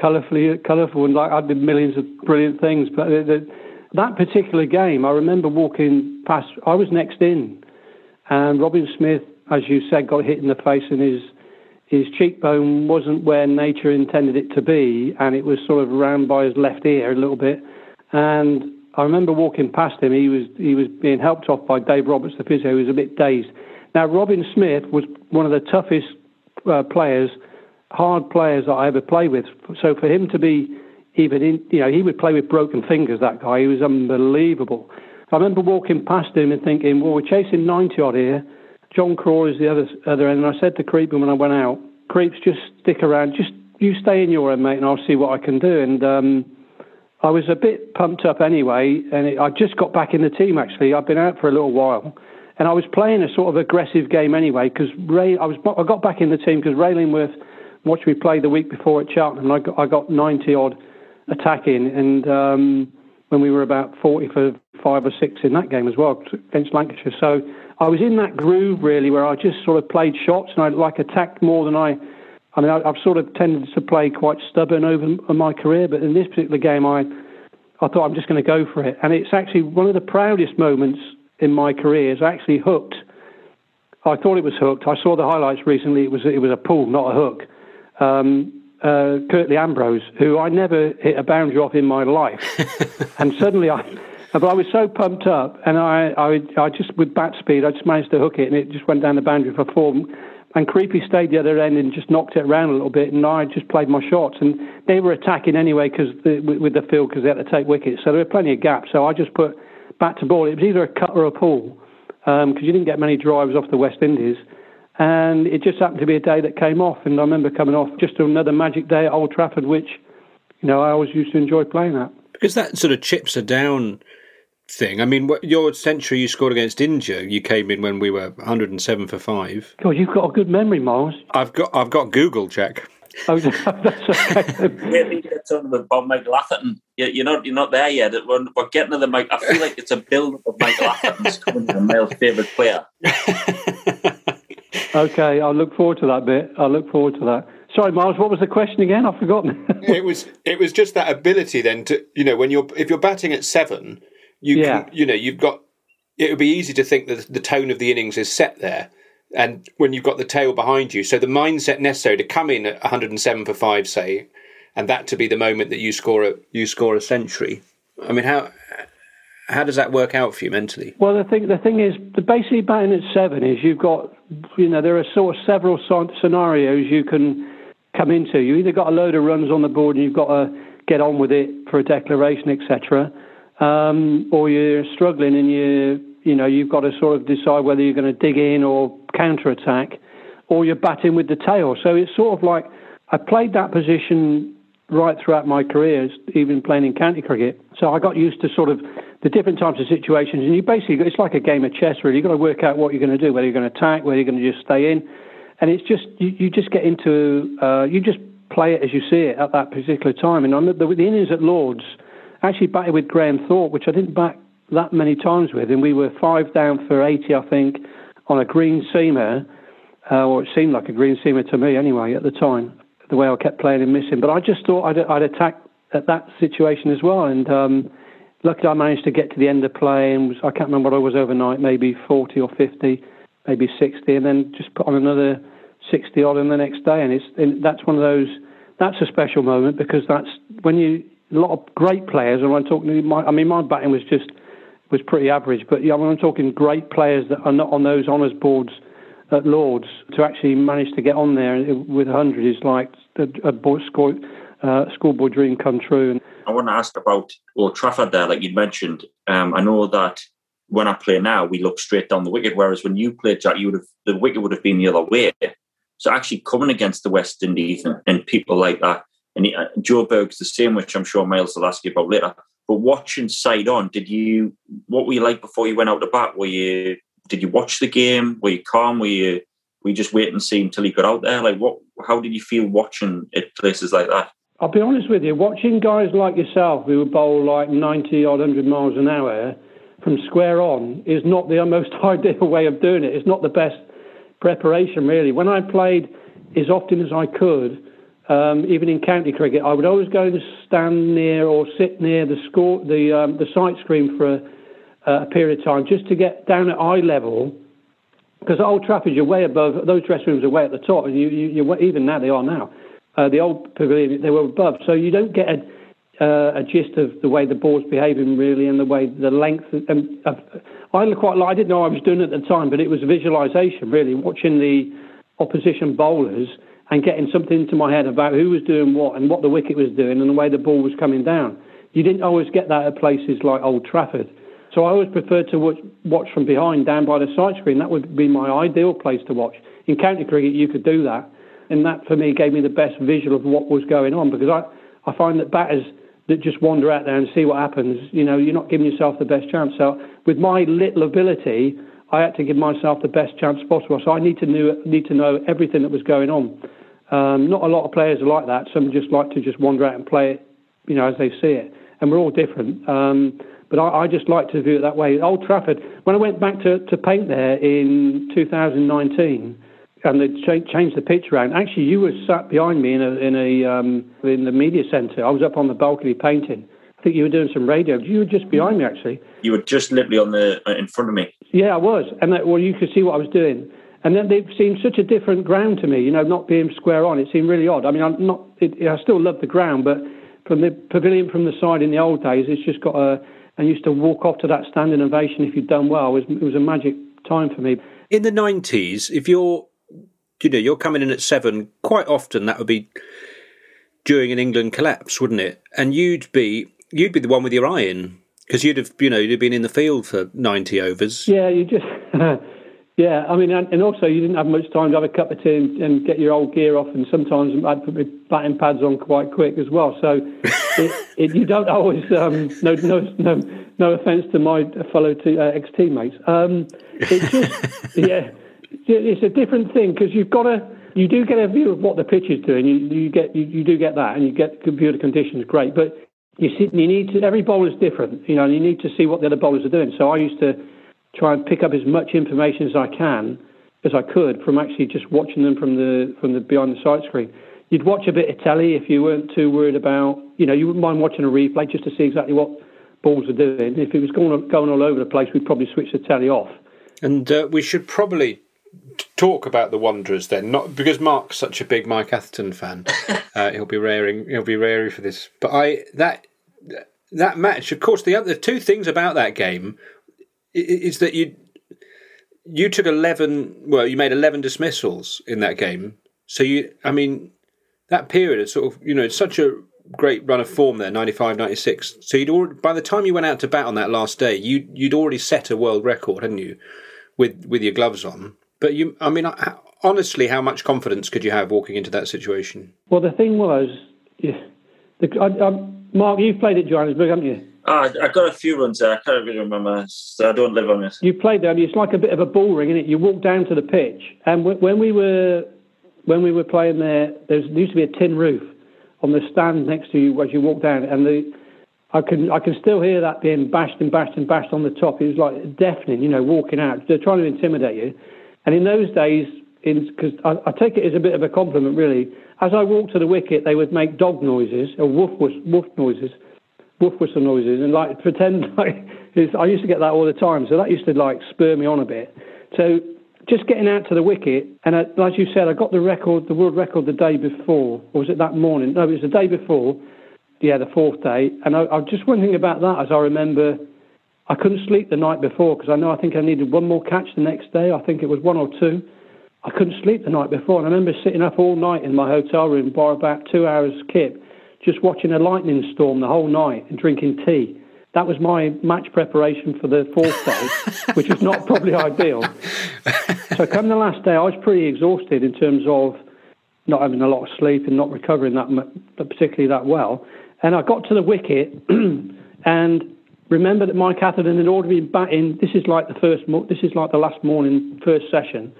colourful, and like I did millions of brilliant things. But that particular game, I remember walking past, I was next in, and Robin Smith, as you said, got hit in the face, and his cheekbone wasn't where nature intended it to be, and it was sort of round by his left ear a little bit. And I remember walking past him. He was being helped off by Dave Roberts, the physio, who was a bit dazed. Now, Robin Smith was one of the toughest players, hard players that I ever played with. So for him to be even in, you know, he would play with broken fingers, that guy. He was unbelievable. I remember walking past him and thinking, well, we're chasing 90-odd here. John Craw is the other end. And I said to Creepin when I went out, Creeps, just stick around. Just you stay in your end, mate, and I'll see what I can do. And I was a bit pumped up anyway, and I just got back in the team, actually. I'd been out for a little while, and I was playing a sort of aggressive game anyway, because I got back in the team because Raylingworth watched me play the week before at Cheltenham, and I got 90-odd attacking, and when we were about 40 for 5 or 6 in that game as well, against Lancashire. So I was in that groove, really, where I just sort of played shots, and I attacked more than I mean, I've sort of tended to play quite stubborn over my career, but in this particular game, I thought I'm just going to go for it. And it's actually one of the proudest moments in my career. Is actually hooked. I thought it was hooked. I saw the highlights recently. It was a pull, not a hook. Curtly Ambrose, who I never hit a boundary off in my life, and suddenly but I was so pumped up, and I just with bat speed, I just managed to hook it, and it just went down the boundary for 4. And Creepy stayed the other end and just knocked it around a little bit, and I just played my shots. And they were attacking anyway with the field, because they had to take wickets. So there were plenty of gaps. So I just put bat to ball. It was either a cut or a pull, because you didn't get many drives off the West Indies. And it just happened to be a day that came off. And I remember coming off just another magic day at Old Trafford, which, you know, I always used to enjoy playing at. Because that sort of chips are down thing. I mean, your century you scored against India, you came in when we were 107 for 5. God, you've got a good memory, Miles. I've got Google, Jack. Oh, that's okay. Maybe you're talking about Michael Atherton. You're not there yet. We're getting to the Mike. I feel like it's a build-up of Michael Atherton's coming to the male favourite player. Okay, I'll look forward to that bit. Sorry, Miles, what was the question again? I've forgotten. It was just that ability then to, you know, when if you're batting at 7... it would be easy to think that the tone of the innings is set there, and when you've got the tail behind you, so the mindset necessary to come in at 107 for 5, say, and that to be the moment that you score a century. I mean, how does that work out for you mentally? Well, the thing is, basically batting at 7 is you've got, you know, there are sort of several scenarios you can come into. You either got a load of runs on the board and you've got to get on with it for a declaration, etc. Or you're struggling and you've got to sort of decide whether you're going to dig in or counter-attack, or you're batting with the tail. So it's sort of like I played that position right throughout my career, even playing in county cricket. So I got used to sort of the different types of situations, and you basically, it's like a game of chess, really. You've got to work out what you're going to do, whether you're going to attack, whether you're going to just stay in. And it's just, you just get into, you just play it as you see it at that particular time. And the innings at Lord's, actually batted with Graham Thorpe, which I didn't bat that many times with, and we were 5 down for 80, I think, on a green seamer, or it seemed like a green seamer to me anyway at the time, the way I kept playing and missing. But I just thought I'd attack at that situation as well, and luckily I managed to get to the end of play, and I can't remember what I was overnight, maybe 40 or 50, maybe 60, and then just put on another 60-odd on the next day, and that's one of those, that's a special moment, because that's when you... A lot of great players, and when I'm talking, my batting was pretty average. But yeah, when I'm talking great players that are not on those honours boards at Lord's, to actually manage to get on there with 100 is like a schoolboy dream come true. And I want to ask about Old Trafford there, like you mentioned. I know that when I play now, we look straight down the wicket, whereas when you played, Jack, the wicket would have been the other way. So actually coming against the West Indies and people like that. And Joe Berg's the same, which I'm sure Miles will ask you about later. But watching side on, what were you like before you went out to bat? Did you watch the game? Were you calm? Were you just wait and see until he got out there? Like how did you feel watching at places like that? I'll be honest with you, watching guys like yourself who would bowl like 90 odd 100 miles an hour from square on is not the most ideal way of doing it. It's not the best preparation, really. When I played as often as I could, even in county cricket, I would always go and stand near or sit near the sight screen for a period of time, just to get down at eye level, because Old Trafford, you're way above. Those dressing rooms are way at the top, and you even now they are now. The old pavilion, they were above, so you don't get a gist of the way the ball's behaving, really, and the way the length. And I didn't know I was doing it at the time, but it was visualisation, really, watching the opposition bowlers and getting something into my head about who was doing what and what the wicket was doing and the way the ball was coming down. You didn't always get that at places like Old Trafford. So I always preferred to watch from behind, down by the side screen. That would be my ideal place to watch. In county cricket, you could do that. And that, for me, gave me the best visual of what was going on, because I find that batters that just wander out there and see what happens, you're not giving yourself the best chance. So with my little ability, I had to give myself the best chance possible. So I need to know everything that was going on. Not a lot of players are like that. Some just like to just wander out and play it, as they see it. And we're all different. But I just like to view it that way. Old Trafford, when I went back to paint there in 2019, and they changed the pitch around. Actually, you were sat behind me in the media centre. I was up on the balcony painting. I think you were doing some radio. You were just behind me, actually. You were just literally in front of me. Yeah, I was. And you could see what I was doing. And then they seemed such a different ground to me. Not being square on. It seemed really odd. I mean, I still love the ground, but from the pavilion from the side in the old days, it's just got a. And used to walk off to that standing ovation if you'd done well. It was a magic time for me. In the 90s, if you're coming in at 7, quite often that would be during an England collapse, wouldn't it? And you'd be the one with your eye in, because you'd have been in the field for 90 overs. Yeah, you just yeah. I mean, and also you didn't have much time to have a cup of tea and get your old gear off, and sometimes I'd put my batting pads on quite quick as well. So you don't always. No offence to my fellow ex-teammates. It just yeah. It's a different thing, because you do get a view of what the pitch is doing. You do get that, and you get computer conditions, great. But every bowler is different, and you need to see what the other bowlers are doing. So I used to try and pick up as much information as I could from actually just watching them from the behind the side screen. You'd watch a bit of telly if you weren't too worried about, you wouldn't mind watching a replay just to see exactly what balls are doing. If it was going all over the place, we'd probably switch the telly off. And we should probably talk about the Wanderers then, not because Mark's such a big Mike Atherton fan, he'll be raring for this. But that match, of course, the two things about that game is that you took 11. Well, you made 11 dismissals in that game. So that period is sort of it's such a great run of form there, 95, 96. So by the time you went out to bat on that last day, you'd already set a world record, hadn't you, with your gloves on? But honestly, how much confidence could you have walking into that situation? Well, the thing was, Mark, you've played at Johannesburg, haven't you? I got a few runs there. I can't really remember. So I don't live on it. You played there. I mean, it's like a bit of a ball ring, isn't it? You walk down to the pitch, and when we were playing there, there used to be a tin roof on the stand next to you as you walk down, and I can still hear that being bashed and bashed and bashed on the top. It was like deafening, walking out. They're trying to intimidate you. And in those days, because I take it as a bit of a compliment, really, as I walked to the wicket, they would make dog noises, or wolf whistle noises, and I used to get that all the time, so that used to spur me on a bit. So just getting out to the wicket, and as you said, I got the world record the day before, or was it that morning? No, it was the day before, yeah, the fourth day, and I was just wondering about that, as I remember. I couldn't sleep the night before because I think I needed one more catch the next day. I think it was one or two. I couldn't sleep the night before. And I remember sitting up all night in my hotel room by about 2 hours kip, just watching a lightning storm the whole night and drinking tea. That was my match preparation for the fourth day, which was not probably ideal. So come the last day, I was pretty exhausted in terms of not having a lot of sleep and not recovering that particularly that well. And I got to the wicket and remember that Mike Atherton had already been batting. This is like the last morning, first session.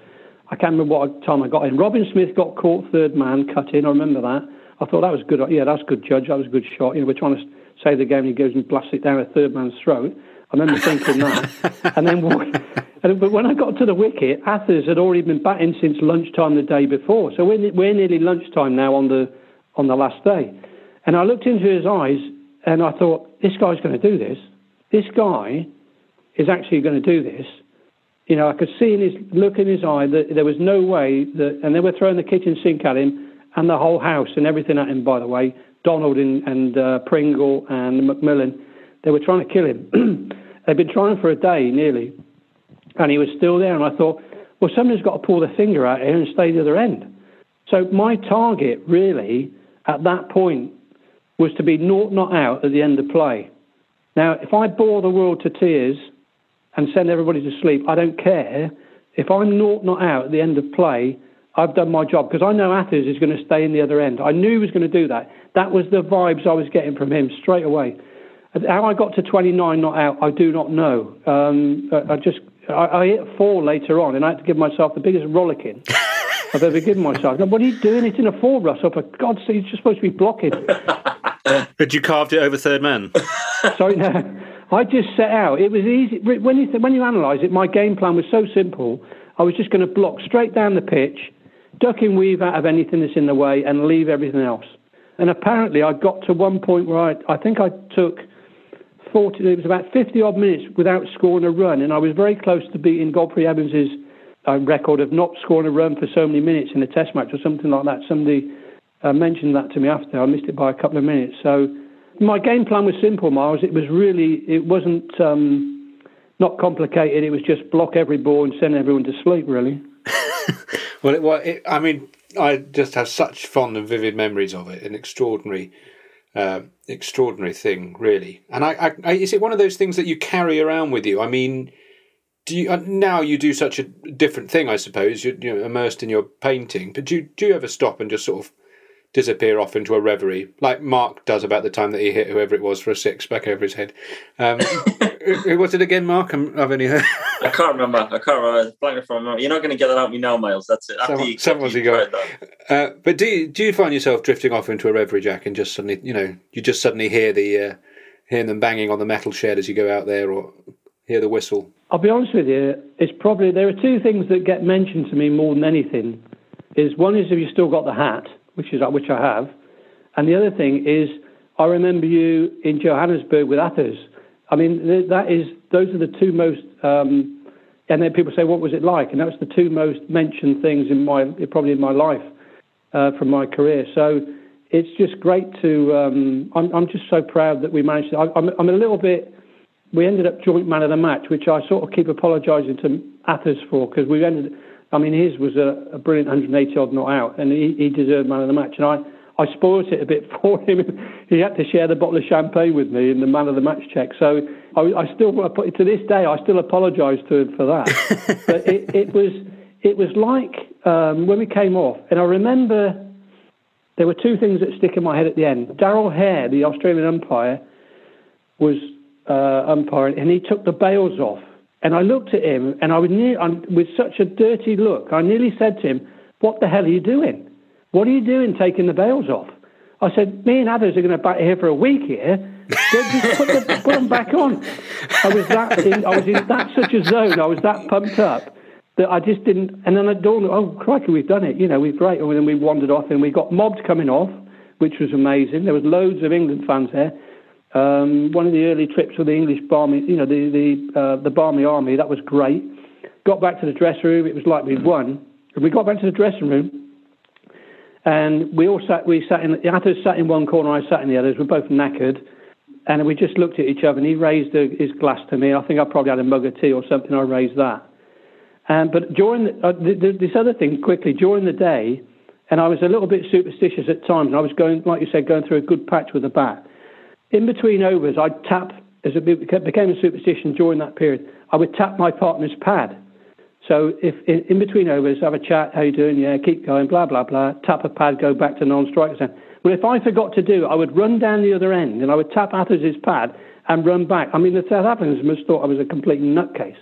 I can't remember what time I got in. Robin Smith got caught, third man, cut in. I remember that. I thought that was good. Yeah, that's good, Judge. That was a good shot. We're trying to save the game, and he goes and blasts it down a third man's throat. I remember thinking that. And then when I got to the wicket, Athers had already been batting since lunchtime the day before. So we're nearly lunchtime now on the last day. And I looked into his eyes and I thought, this guy's going to do this. This guy is actually going to do this. You know, I could see in his look in his eye that there was no way that, and they were throwing the kitchen sink at him and the whole house and everything at him, by the way, Donald and Pringle and Macmillan, they were trying to kill him. They'd been trying for a day nearly, and he was still there. And I thought, well, somebody's got to pull their finger out here and stay the other end. So my target really at that point was to be naught not out at the end of play. Now, if I bore the world to tears and send everybody to sleep, I don't care. If I'm naught not out at the end of play, I've done my job, because I know Athers is going to stay in the other end. I knew he was going to do that. That was the vibes I was getting from him straight away. How I got to 29 not out, I do not know. I hit 4 later on, and I had to give myself the biggest rollicking I've ever given myself. What are you doing? It's in a 4, Russell. For God's sake, you're just supposed to be blocking. But you carved it over third man. Sorry, no. I just set out. It was easy. When you analyse it, my game plan was so simple. I was just going to block straight down the pitch, duck and weave out of anything that's in the way, and leave everything else. And apparently I got to one point where I think I took 40, it was about 50-odd minutes without scoring a run, and I was very close to beating Godfrey Evans's record of not scoring a run for so many minutes in a test match or something like that. Somebody mentioned that to me after. I missed it by a couple of minutes. So my game plan was simple, Miles. It wasn't not complicated. It was just block every ball and send everyone to sleep, really. I just have such fond and vivid memories of it. An extraordinary thing, really. And I is it one of those things that you carry around with you? I mean, now you do such a different thing, I suppose. You're immersed in your painting, but do you ever stop and just sort of disappear off into a reverie, like Mark does about the time that he hit whoever it was for a 6 back over his head? Who was it again, Mark? I've only heard. I can't remember. You're not going to get that out of me now, Miles. That's it. Someone's got it. But do you find yourself drifting off into a reverie, Jack, and just suddenly, you just suddenly hear them banging on the metal shed as you go out there, or hear the whistle? I'll be honest with you. It's probably there are two things that get mentioned to me more than anything. One is have you still got the hat, which I have, and the other thing is I remember you in Johannesburg with Athers. I mean, those are the two most, and then people say, what was it like? And that's the two most mentioned things in my life from my career. So it's just great to, I'm just so proud that we managed to, I'm a little bit, we ended up joint man of the match, which I sort of keep apologising to Athers for, because we ended, I mean, his was a brilliant 180-odd not out, and he deserved man of the match. And I spoilt it a bit for him. He had to share the bottle of champagne with me in the man of the match check. So I still apologise to him for that. But it was like when we came off, and I remember there were two things that stick in my head at the end. Daryl Hare, the Australian umpire, was umpiring, and he took the bails off. And I looked at him, and with such a dirty look, I nearly said to him, what the hell are you doing? What are you doing taking the bails off? I said, me and Athers are going to bat here for a week here. Just put them back on. I was in such a zone. I was that pumped up that I just didn't. And then I dawned, oh, crikey, we've done it. We've great. And then we wandered off, and we got mobbed coming off, which was amazing. There was loads of England fans there. One of the early trips with the English Barmy, the Barmy Army, that was great. Got back to the dressing room. It was like we'd won. And we got back to the dressing room. And Athers sat in one corner, I sat in the others. We're both knackered. And we just looked at each other, and he raised his glass to me. I think I probably had a mug of tea or something. I raised that. But during this other thing, quickly, during the day, and I was a little bit superstitious at times, and I was going, like you said, going through a good patch with the bat. In between overs, I'd tap, as it became a superstition during that period, I would tap my partner's pad. So if in between overs, have a chat, how you doing? Yeah, keep going, blah, blah, blah. Tap a pad, go back to non-strikers. Well, if I forgot to do it, I would run down the other end, and I would tap Athers' pad and run back. I mean, the South Africans must have thought I was a complete nutcase.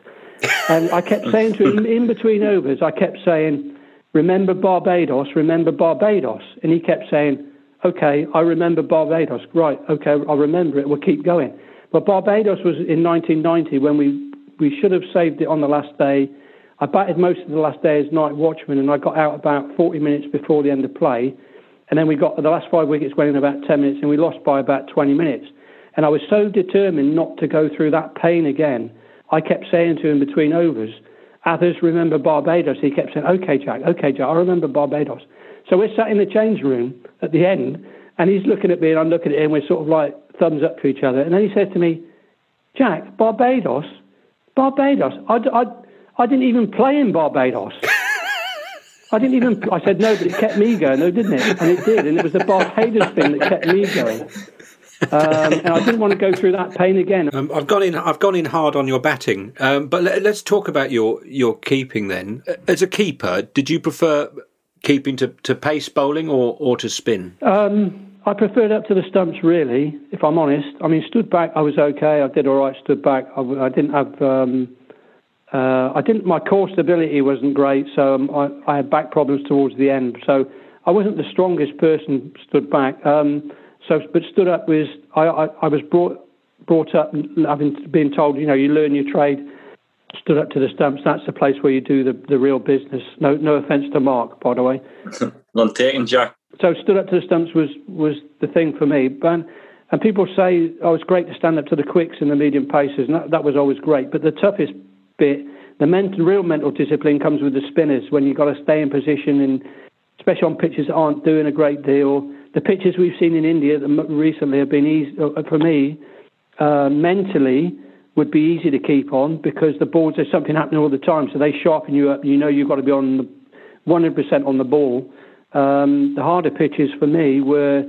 And I kept saying to him, in between overs, I kept saying, remember Barbados. And he kept saying, okay, I remember Barbados. Right, okay, I'll remember it. We'll keep going. But Barbados was in 1990 when we should have saved it on the last day. I batted most of the last day as night watchman, and I got out about 40 minutes before the end of play. And then we got the last 5 wickets went in about 10 minutes, and we lost by about 20 minutes. And I was so determined not to go through that pain again, I kept saying to him between overs, "Others remember Barbados." He kept saying, OK, Jack, I remember Barbados." So we're sat in the change room at the end, and he's looking at me, and I'm looking at him, we're sort of like thumbs up to each other. And then he says to me, "Jack, Barbados, I didn't even play in Barbados." I said, "No, but it kept me going, though, didn't it?" And it did, and it was the Barbados thing that kept me going. And I didn't want to go through that pain again. I've gone in hard on your batting, but let's talk about your keeping then. As a keeper, did you prefer keeping to pace bowling or to spin? I preferred up to the stumps, really, if I'm honest. I mean, stood back, I was okay. I did all right stood back. I didn't have... my core stability wasn't great, so I had back problems towards the end. So I wasn't the strongest person stood back. But stood up was... I was brought up having been told, you learn your trade, stood up to the stumps. That's the place where you do the real business. No offence to Mark, by the way. None taken, Jack. So stood up to the stumps was the thing for me. And people say, oh, it's great to stand up to the quicks and the medium paces, and that was always great. But the toughest bit, the real mental discipline, comes with the spinners, when you've got to stay in position, and especially on pitches that aren't doing a great deal. The pitches we've seen in India recently have been easy, for me, mentally, would be easy to keep on, because the balls, there's something happening all the time, so they sharpen you up. You've got to be on 100% on the ball. The harder pitches for me were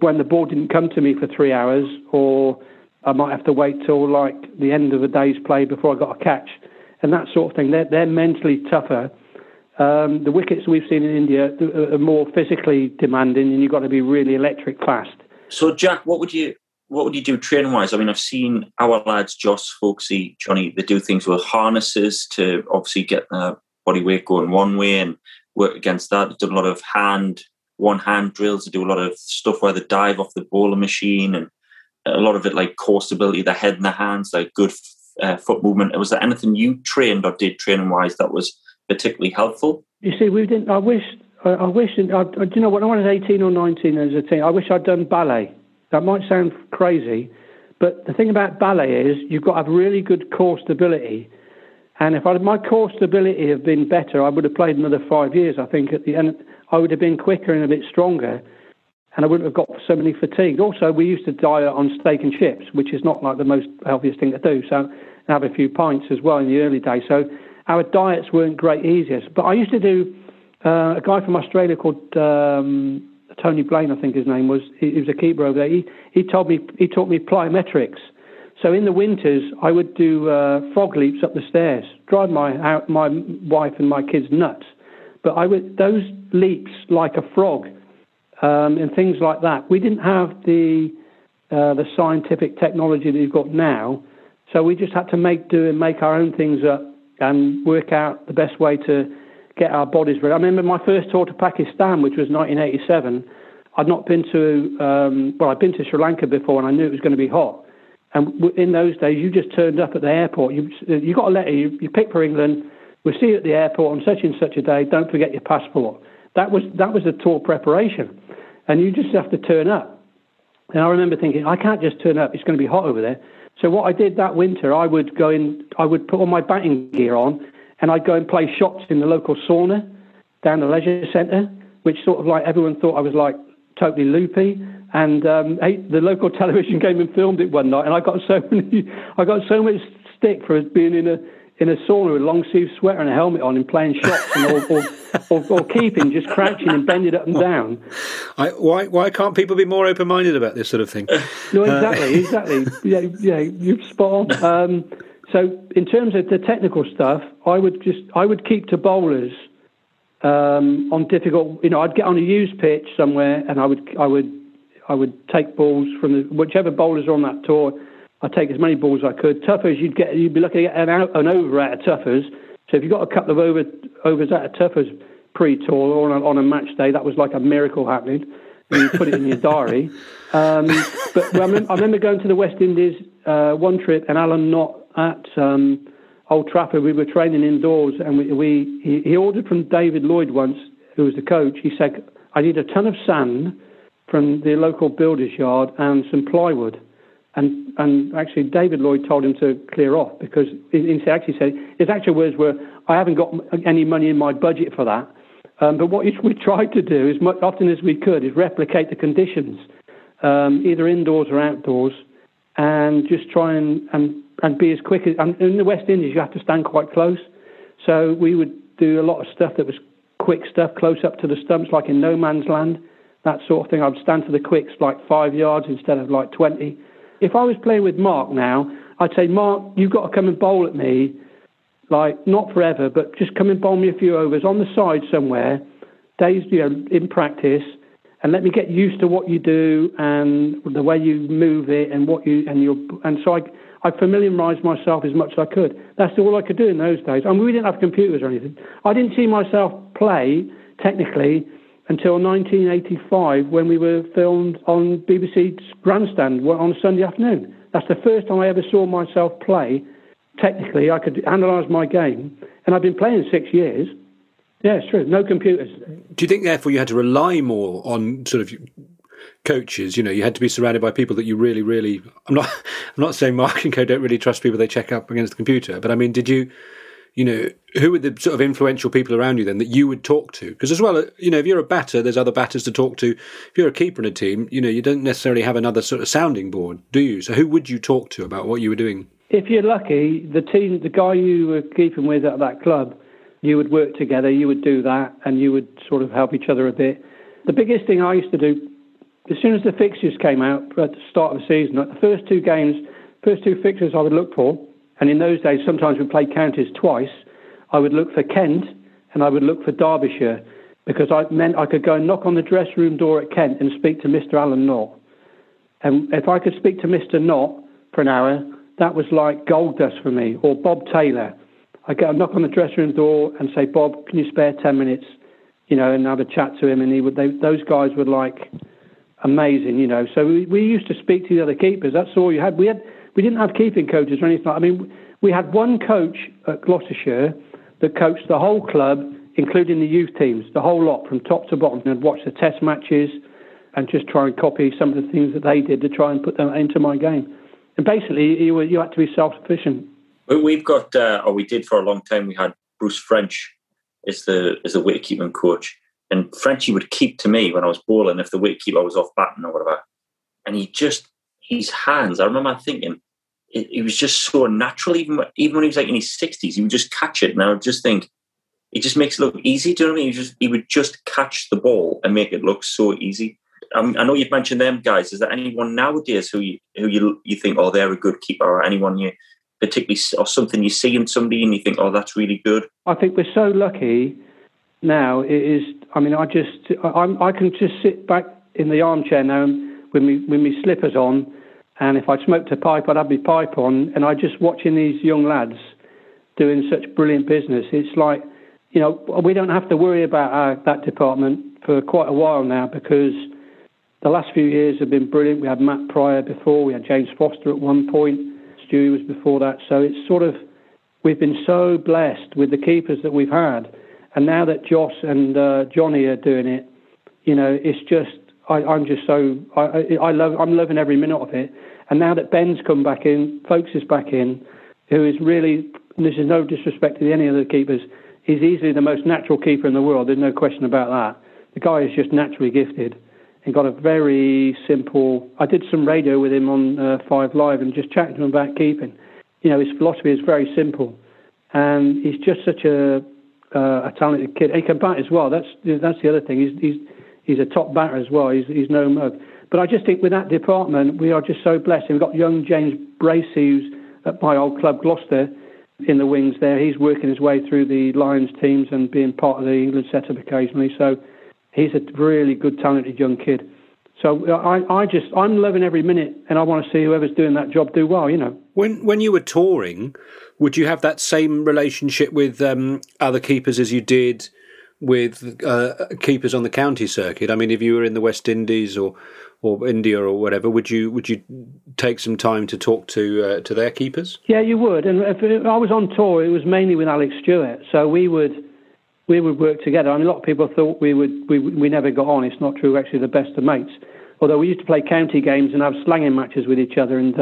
when the ball didn't come to me for 3 hours, or I might have to wait till like the end of a day's play before I got a catch, and that sort of thing. They're mentally tougher. The wickets we've seen in India are more physically demanding, and you've got to be really electric fast. So, Jack, what would you do training-wise? I mean, I've seen our lads, Joss, Folksy, Johnny, they do things with harnesses to obviously get their body weight going one way and work against that. They've done a lot of one-hand drills. They do a lot of stuff where they dive off the bowler machine, and a lot of it like core stability, the head and the hands, like good foot movement. Was there anything you trained or did training-wise that was particularly helpful? You see, we didn't. Do you know what? When I was 18 or 19 as a teen, I wish I'd done ballet. That might sound crazy, but the thing about ballet is you've got to have really good core stability. And if my core stability had been better, I would have played another 5 years, I think. At the end, I would have been quicker and a bit stronger, and I wouldn't have got so many fatigued. Also, we used to diet on steak and chips, which is not like the most healthiest thing to do. So, and have a few pints as well in the early days. So our diets weren't great easiest. But I used to do, a guy from Australia called Tony Blaine, I think his name was. He was a keeper over there. He taught me plyometrics. So in the winters, I would do frog leaps up the stairs, drive my wife and my kids nuts. But I would those leaps like a frog, and things like that. We didn't have the scientific technology that you've got now, so we just had to make our own things up and work out the best way to get our bodies ready. I remember my first tour to Pakistan, which was 1987. I'd not been to, I'd been to Sri Lanka before, and I knew it was going to be hot. And in those days, you just turned up at the airport. You got a letter, you picked for England, we'll see you at the airport on such and such a day, don't forget your passport. That was the tour preparation. And you just have to turn up. And I remember thinking, I can't just turn up, it's going to be hot over there. So what I did that winter, I would put all my batting gear on, and I'd go and play shots in the local sauna down the leisure centre, which sort of like everyone thought I was like totally loopy. And the local television came and filmed it one night, and I got so much stick for being in a sauna with a long sleeve sweater and a helmet on and playing shots and or keeping, just crouching and bending up and down. Why can't people be more open-minded about this sort of thing? No, exactly. Yeah, you're spot on. So in terms of the technical stuff, I would keep to bowlers on difficult. I'd get on a used pitch somewhere, and I would take balls from whichever bowlers are on that tour. I'd take as many balls as I could. Toughers, you'd be looking at an over out of toughers. So if you got a couple of overs out of toughers pre-tour or on a match day, that was like a miracle happening. you put it in your diary. But I remember going to the West Indies one trip, and Alan Knott at Old Trafford. We were training indoors, and he ordered from David Lloyd once, who was the coach. He said, "I need a ton of sand from the local builder's yard and some plywood." And actually, David Lloyd told him to clear off, because he actually said, his actual words were, "I haven't got any money in my budget for that." But what we tried to do, as often as we could, is replicate the conditions, either indoors or outdoors, and just try and be as quick as. And in the West Indies, you have to stand quite close. So we would do a lot of stuff that was quick stuff, close up to the stumps, like in no man's land, that sort of thing. I would stand to the quicks like 5 yards instead of like 20. If I was playing with Mark now, I'd say, "Mark, you've got to come and bowl at me, like not forever, but just come and bowl me a few overs on the side somewhere, days, in practice, and let me get used to what you do and the way you move it and what you and your." And so I familiarised myself as much as I could. That's all I could do in those days. I mean, we didn't have computers or anything. I didn't see myself play technically until 1985, when we were filmed on BBC's Grandstand on a Sunday afternoon. That's the first time I ever saw myself play. Technically, I could analyse my game, and I've been playing 6 years. Yeah, it's true. No computers. Do you think, therefore, you had to rely more on sort of coaches? You know, you had to be surrounded by people that you really, really. I'm not saying Mark and Co don't really trust people they check up against the computer, but I mean, did you? You know, who were the sort of influential people around you then that you would talk to? Because as well, you know, if you're a batter, there's other batters to talk to. If you're a keeper in a team, you know, you don't necessarily have another sort of sounding board, do you? So who would you talk to about what you were doing? If you're lucky, the guy you were keeping with at that club, you would work together, you would do that, and you would sort of help each other a bit. The biggest thing I used to do, as soon as the fixtures came out at the start of the season, like the first two games, first two fixtures I would look for. And in those days, sometimes we played counties twice. I would look for Kent and I would look for Derbyshire, because I meant I could go and knock on the dress room door at Kent and speak to Mr. Alan Knott. And if I could speak to Mr. Knott for an hour, that was like gold dust for me, or Bob Taylor. I'd go and knock on the dress room door and say, "Bob, can you spare 10 minutes? You know, and have a chat to him." And those guys were like amazing, you know. So we used to speak to the other keepers. That's all you had. We didn't have keeping coaches or anything. I mean, we had one coach at Gloucestershire that coached the whole club, including the youth teams, the whole lot from top to bottom, and watch the test matches and just try and copy some of the things that they did to try and put them into my game. And basically, you had to be self-sufficient. We've got, or we did for a long time, we had Bruce French as the wicketkeeping coach. And Frenchy would keep to me when I was bowling if the wicketkeeper was off batting or whatever. And he just, his hands, I remember thinking, it was just so natural, even when he was like in his 60s, he would just catch it. And I would just think, it just makes it look easy, do you know what I mean? He would just catch the ball and make it look so easy. I know you've mentioned them guys. Is there anyone nowadays who you think, oh, they're a good keeper, or anyone you particularly, or something you see in somebody and you think, oh, that's really good? I think we're so lucky now. It is, I mean, I can just sit back in the armchair now with me slippers on. And if I smoked a pipe, I'd have my pipe on. And I just watching these young lads doing such brilliant business. It's like, you know, we don't have to worry about that department for quite a while now, because the last few years have been brilliant. We had Matt Pryor before. We had James Foster at one point. Stewie was before that. So it's sort of, we've been so blessed with the keepers that we've had. And now that Joss and Johnny are doing it, you know, it's just, I'm loving every minute of it. And now that Ben's come back in, Folks is back in, who is really, and this is no disrespect to any of the keepers, he's easily the most natural keeper in the world. There's no question about that. The guy is just naturally gifted and got a very simple. I did some radio with him on Five Live and just chatting to him about keeping. You know, his philosophy is very simple, and he's just such a talented kid. He can bat as well. That's the other thing. He's a top batter as well. He's no mug. But I just think with that department, we are just so blessed. We've got young James Bracey, who's at my old club, Gloucester, in the wings there. He's working his way through the Lions teams and being part of the England setup occasionally. So he's a really good, talented young kid. So I'm loving every minute, and I want to see whoever's doing that job do well, you know. When you were touring, would you have that same relationship with other keepers as you did with keepers on the county circuit? I mean, if you were in the West Indies or India or whatever, would you take some time to talk to their keepers? Yeah, you would. And if I was on tour, it was mainly with Alex Stewart, so we would work together. I mean, a lot of people thought we never got on. It's not true. We're actually the best of mates. Although we used to play county games and have slanging matches with each other and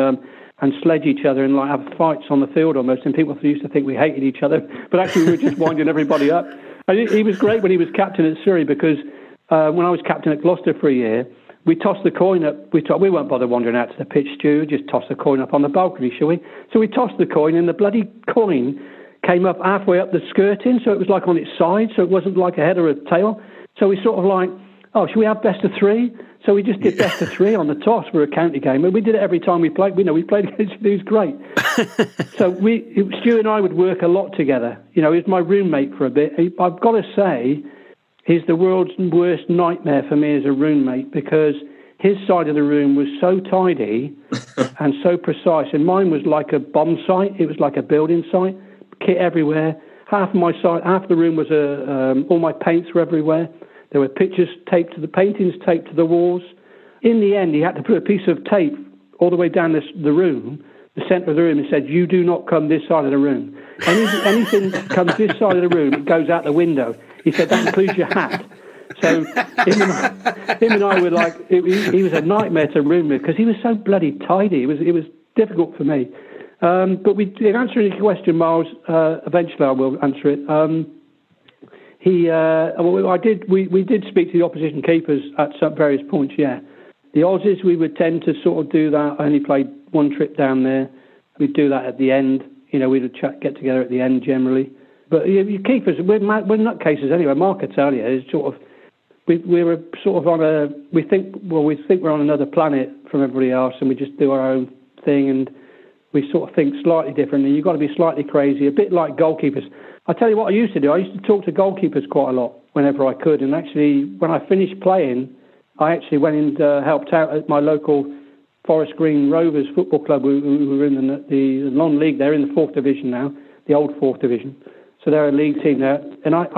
sledge each other and like have fights on the field almost. And people used to think we hated each other, but actually we were just winding everybody up. And he was great when he was captain at Surrey, because when I was captain at Gloucester for a year, we tossed the coin up. We won't bother wandering out to the pitch, Stu. Just toss the coin up on the balcony, shall we? So we tossed the coin, and the bloody coin came up halfway up the skirting, so it was like on its side, so it wasn't like a head or a tail. So we sort of like, oh, should we have best of three? So we just did best of three on the toss for a county game. We did it every time we played. We played against it. It was great. So Stu and I would work a lot together. You know, he was my roommate for a bit. I've got to say, he's the world's worst nightmare for me as a roommate, because his side of the room was so tidy and so precise, and mine was like a bomb site. It was like a building site. Kit everywhere. Half the room was all my paints were everywhere. There were paintings taped to the walls. In the end, he had to put a piece of tape all the way down the room, the centre of the room, and said, "You do not come this side of the room. Anything that comes this side of the room, it goes out the window." He said, "That includes your hat." So him and I were like, he was a nightmare to room with, because he was so bloody tidy. It was difficult for me. But in answering your question, Miles, eventually I will answer it. We did speak to the opposition keepers at some various points, yeah. The Aussies, we would tend to sort of do that. I only played one trip down there. We'd do that at the end. You know, we'd get together at the end generally. But your keepers, we're nutcases anyway. Mark will tell you, it's sort of, we think we're on another planet from everybody else, and we just do our own thing, and we sort of think slightly differently. You've got to be slightly crazy, a bit like goalkeepers. I tell you what I used to do. I used to talk to goalkeepers quite a lot whenever I could. And actually, when I finished playing, I actually went and helped out at my local Forest Green Rovers football club, who were in the non-league. They're in the 4th division now, the old 4th division. So they're a league team there. And I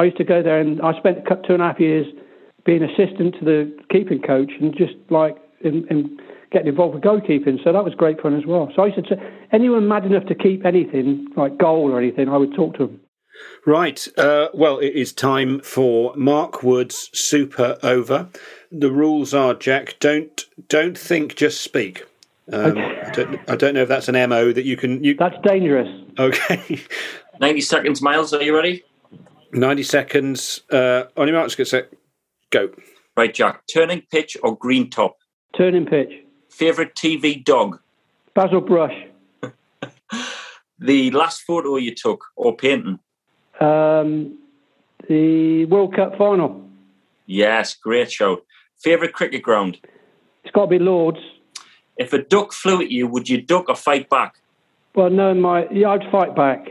used to go there, and I spent 2.5 years being assistant to the keeping coach and just like... getting involved with goalkeeping, so that was great fun as well. So I used to say, anyone mad enough to keep anything, like goal or anything, I would talk to them. Right, well, it is time for Mark Wood's Super Over. The rules are, Jack, don't think, just speak. Okay. I don't know if that's an MO that you can... That's dangerous. Okay. 90 seconds, Miles, are you ready? 90 seconds. On your marks, get set, go. Right, Jack, turning pitch or green top? Turning pitch. Favourite TV dog? Basil Brush. The last photo you took or painting? The World Cup final. Yes, great show. Favourite cricket ground? It's got to be Lord's. If a duck flew at you, would you duck or fight back? Well, no, I'd fight back.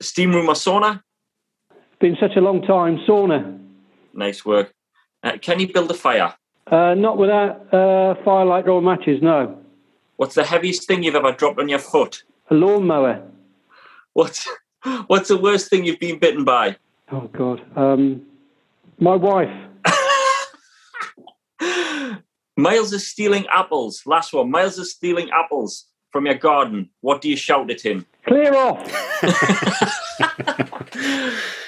Steam room or sauna? It's been such a long time, sauna. Nice work. Can you build a fire? Not without firelight or matches, no. What's the heaviest thing you've ever dropped on your foot? A lawnmower. What's the worst thing you've been bitten by? Oh, God. My wife. Miles is stealing apples. Last one. Miles is stealing apples from your garden. What do you shout at him? Clear off!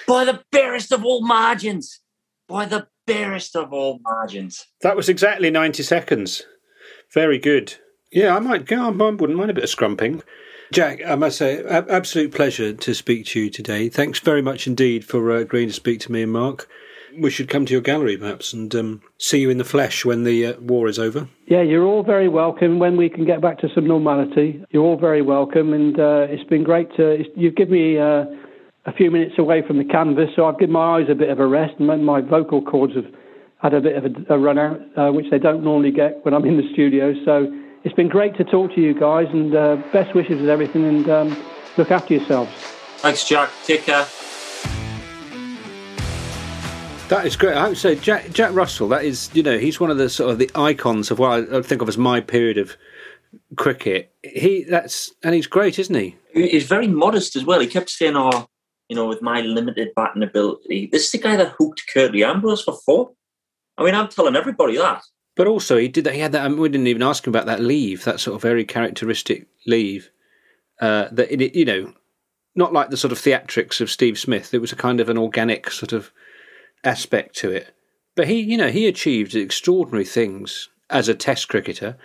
By the barest of all margins. By the barest of all margins. That was exactly 90 seconds. Very good. Yeah, I might go. I wouldn't mind a bit of scrumping. Jack, I must say, absolute pleasure to speak to you today. Thanks very much indeed for agreeing to speak to me and Mark. We should come to your gallery perhaps and see you in the flesh when the war is over. Yeah, you're all very welcome when we can get back to some normality. You're all very welcome, and it's been great to... You've given me... a few minutes away from the canvas, so I've given my eyes a bit of a rest, and my vocal cords have had a bit of a run out, which they don't normally get when I'm in the studio. So it's been great to talk to you guys, and best wishes with everything, and look after yourselves. Thanks, Jack. Take care. That is great. I would say Jack Russell, that is, you know, he's one of the sort of the icons of what I think of as my period of cricket. He's great, isn't he? He's very modest as well. He kept saying, you know, with my limited batting ability. This is the guy that hooked Curtly Ambrose for four. I mean, I'm telling everybody that. But also, he had that. I mean, we didn't even ask him about that leave, that sort of very characteristic leave. Not like the sort of theatrics of Steve Smith. It was a kind of an organic sort of aspect to it. But he achieved extraordinary things as a Test cricketer.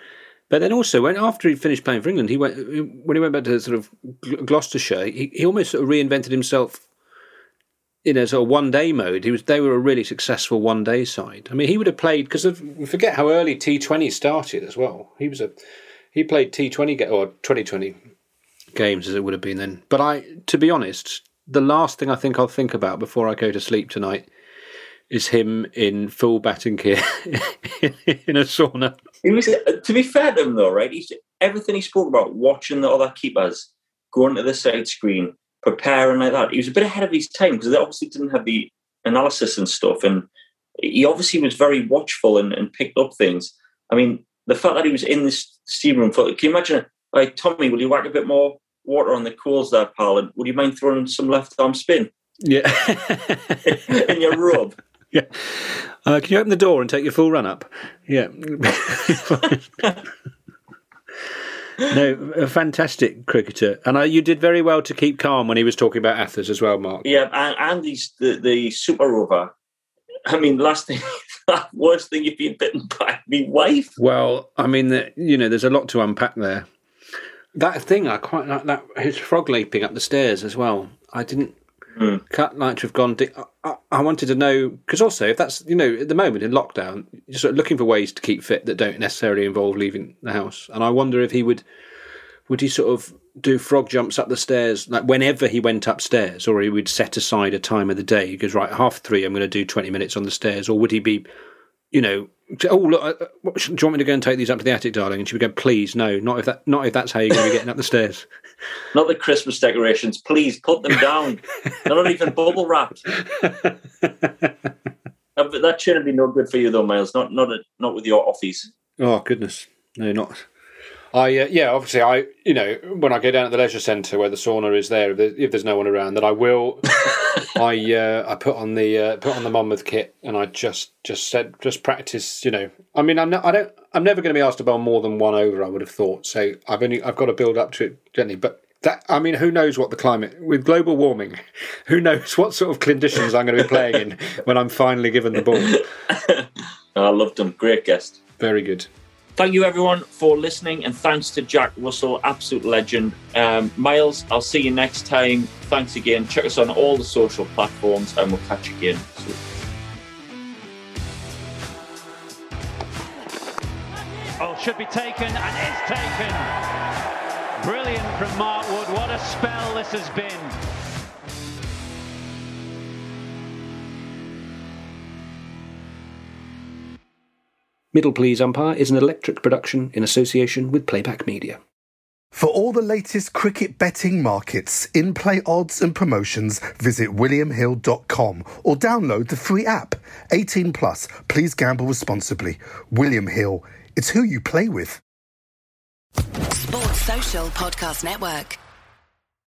But then also, after he finished playing for England, when he went back to sort of Gloucestershire, he almost sort of reinvented himself in a sort of one-day mode. They were a really successful one-day side. I mean, he would have played, because we forget how early T20 started as well. He played T20 or 2020 games as it would have been then. But to be honest, the last thing I think I'll think about before I go to sleep tonight is him in full batting gear in a sauna. He was, to be fair to him though, right? Everything he spoke about, watching the other keepers, going to the side screen, preparing like that. He was a bit ahead of his time because they obviously didn't have the analysis and stuff. And he obviously was very watchful and picked up things. I mean, the fact that he was in this steam room, can you imagine, like, Tommy, will you whack a bit more water on the coals there, pal? And would you mind throwing some left arm spin? Yeah. In your rub. Yeah. Can you open the door and take your full run up? Yeah. No, a fantastic cricketer. And you did very well to keep calm when he was talking about Athers as well, Mark. Yeah, and he's the super over. I mean, worst thing you've been bitten by me wife. Well, I mean, there's a lot to unpack there. That thing, I quite like that, his frog leaping up the stairs as well. I didn't... Cut like to have gone. I wanted to know, because also if that's at the moment in lockdown, you're sort of looking for ways to keep fit that don't necessarily involve leaving the house. And I wonder if he would he sort of do frog jumps up the stairs like whenever he went upstairs, or he would set aside a time of the day. He goes, right, 3:30, I'm going to do 20 minutes on the stairs, or would he be, oh look, do you want me to go and take these up to the attic, darling? And she would go, please, no, not if that's how you're going to be getting up the stairs. Not the Christmas decorations, please put them down. They're not even bubble wrapped. That shouldn't be no good for you though, Miles. Not with your offies. Oh goodness, no, not. Obviously, when I go down at the leisure centre where the sauna is there, if there's no one around, then I will. I put on the Monmouth kit, and I just practice. I mean, I'm never going to be asked to bowl more than one over, I would have thought. So I've got to build up to it gently. But that, I mean, who knows what the climate with global warming? Who knows what sort of conditions I'm going to be playing in when I'm finally given the ball? I loved him. Great guest. Very good. Thank you, everyone, for listening, and thanks to Jack Russell, absolute legend. Miles, I'll see you next time. Thanks again. Check us on all the social platforms, and we'll catch you again soon. Oh, should be taken, and is taken. Brilliant from Mark Wood. What a spell this has been. Middle Please Umpire is an Electric production in association with Playback Media. For all the latest cricket betting markets, in-play odds and promotions, visit williamhill.com or download the free app. 18 plus, please gamble responsibly. William Hill, it's who you play with. Sports Social Podcast Network.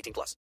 18 plus.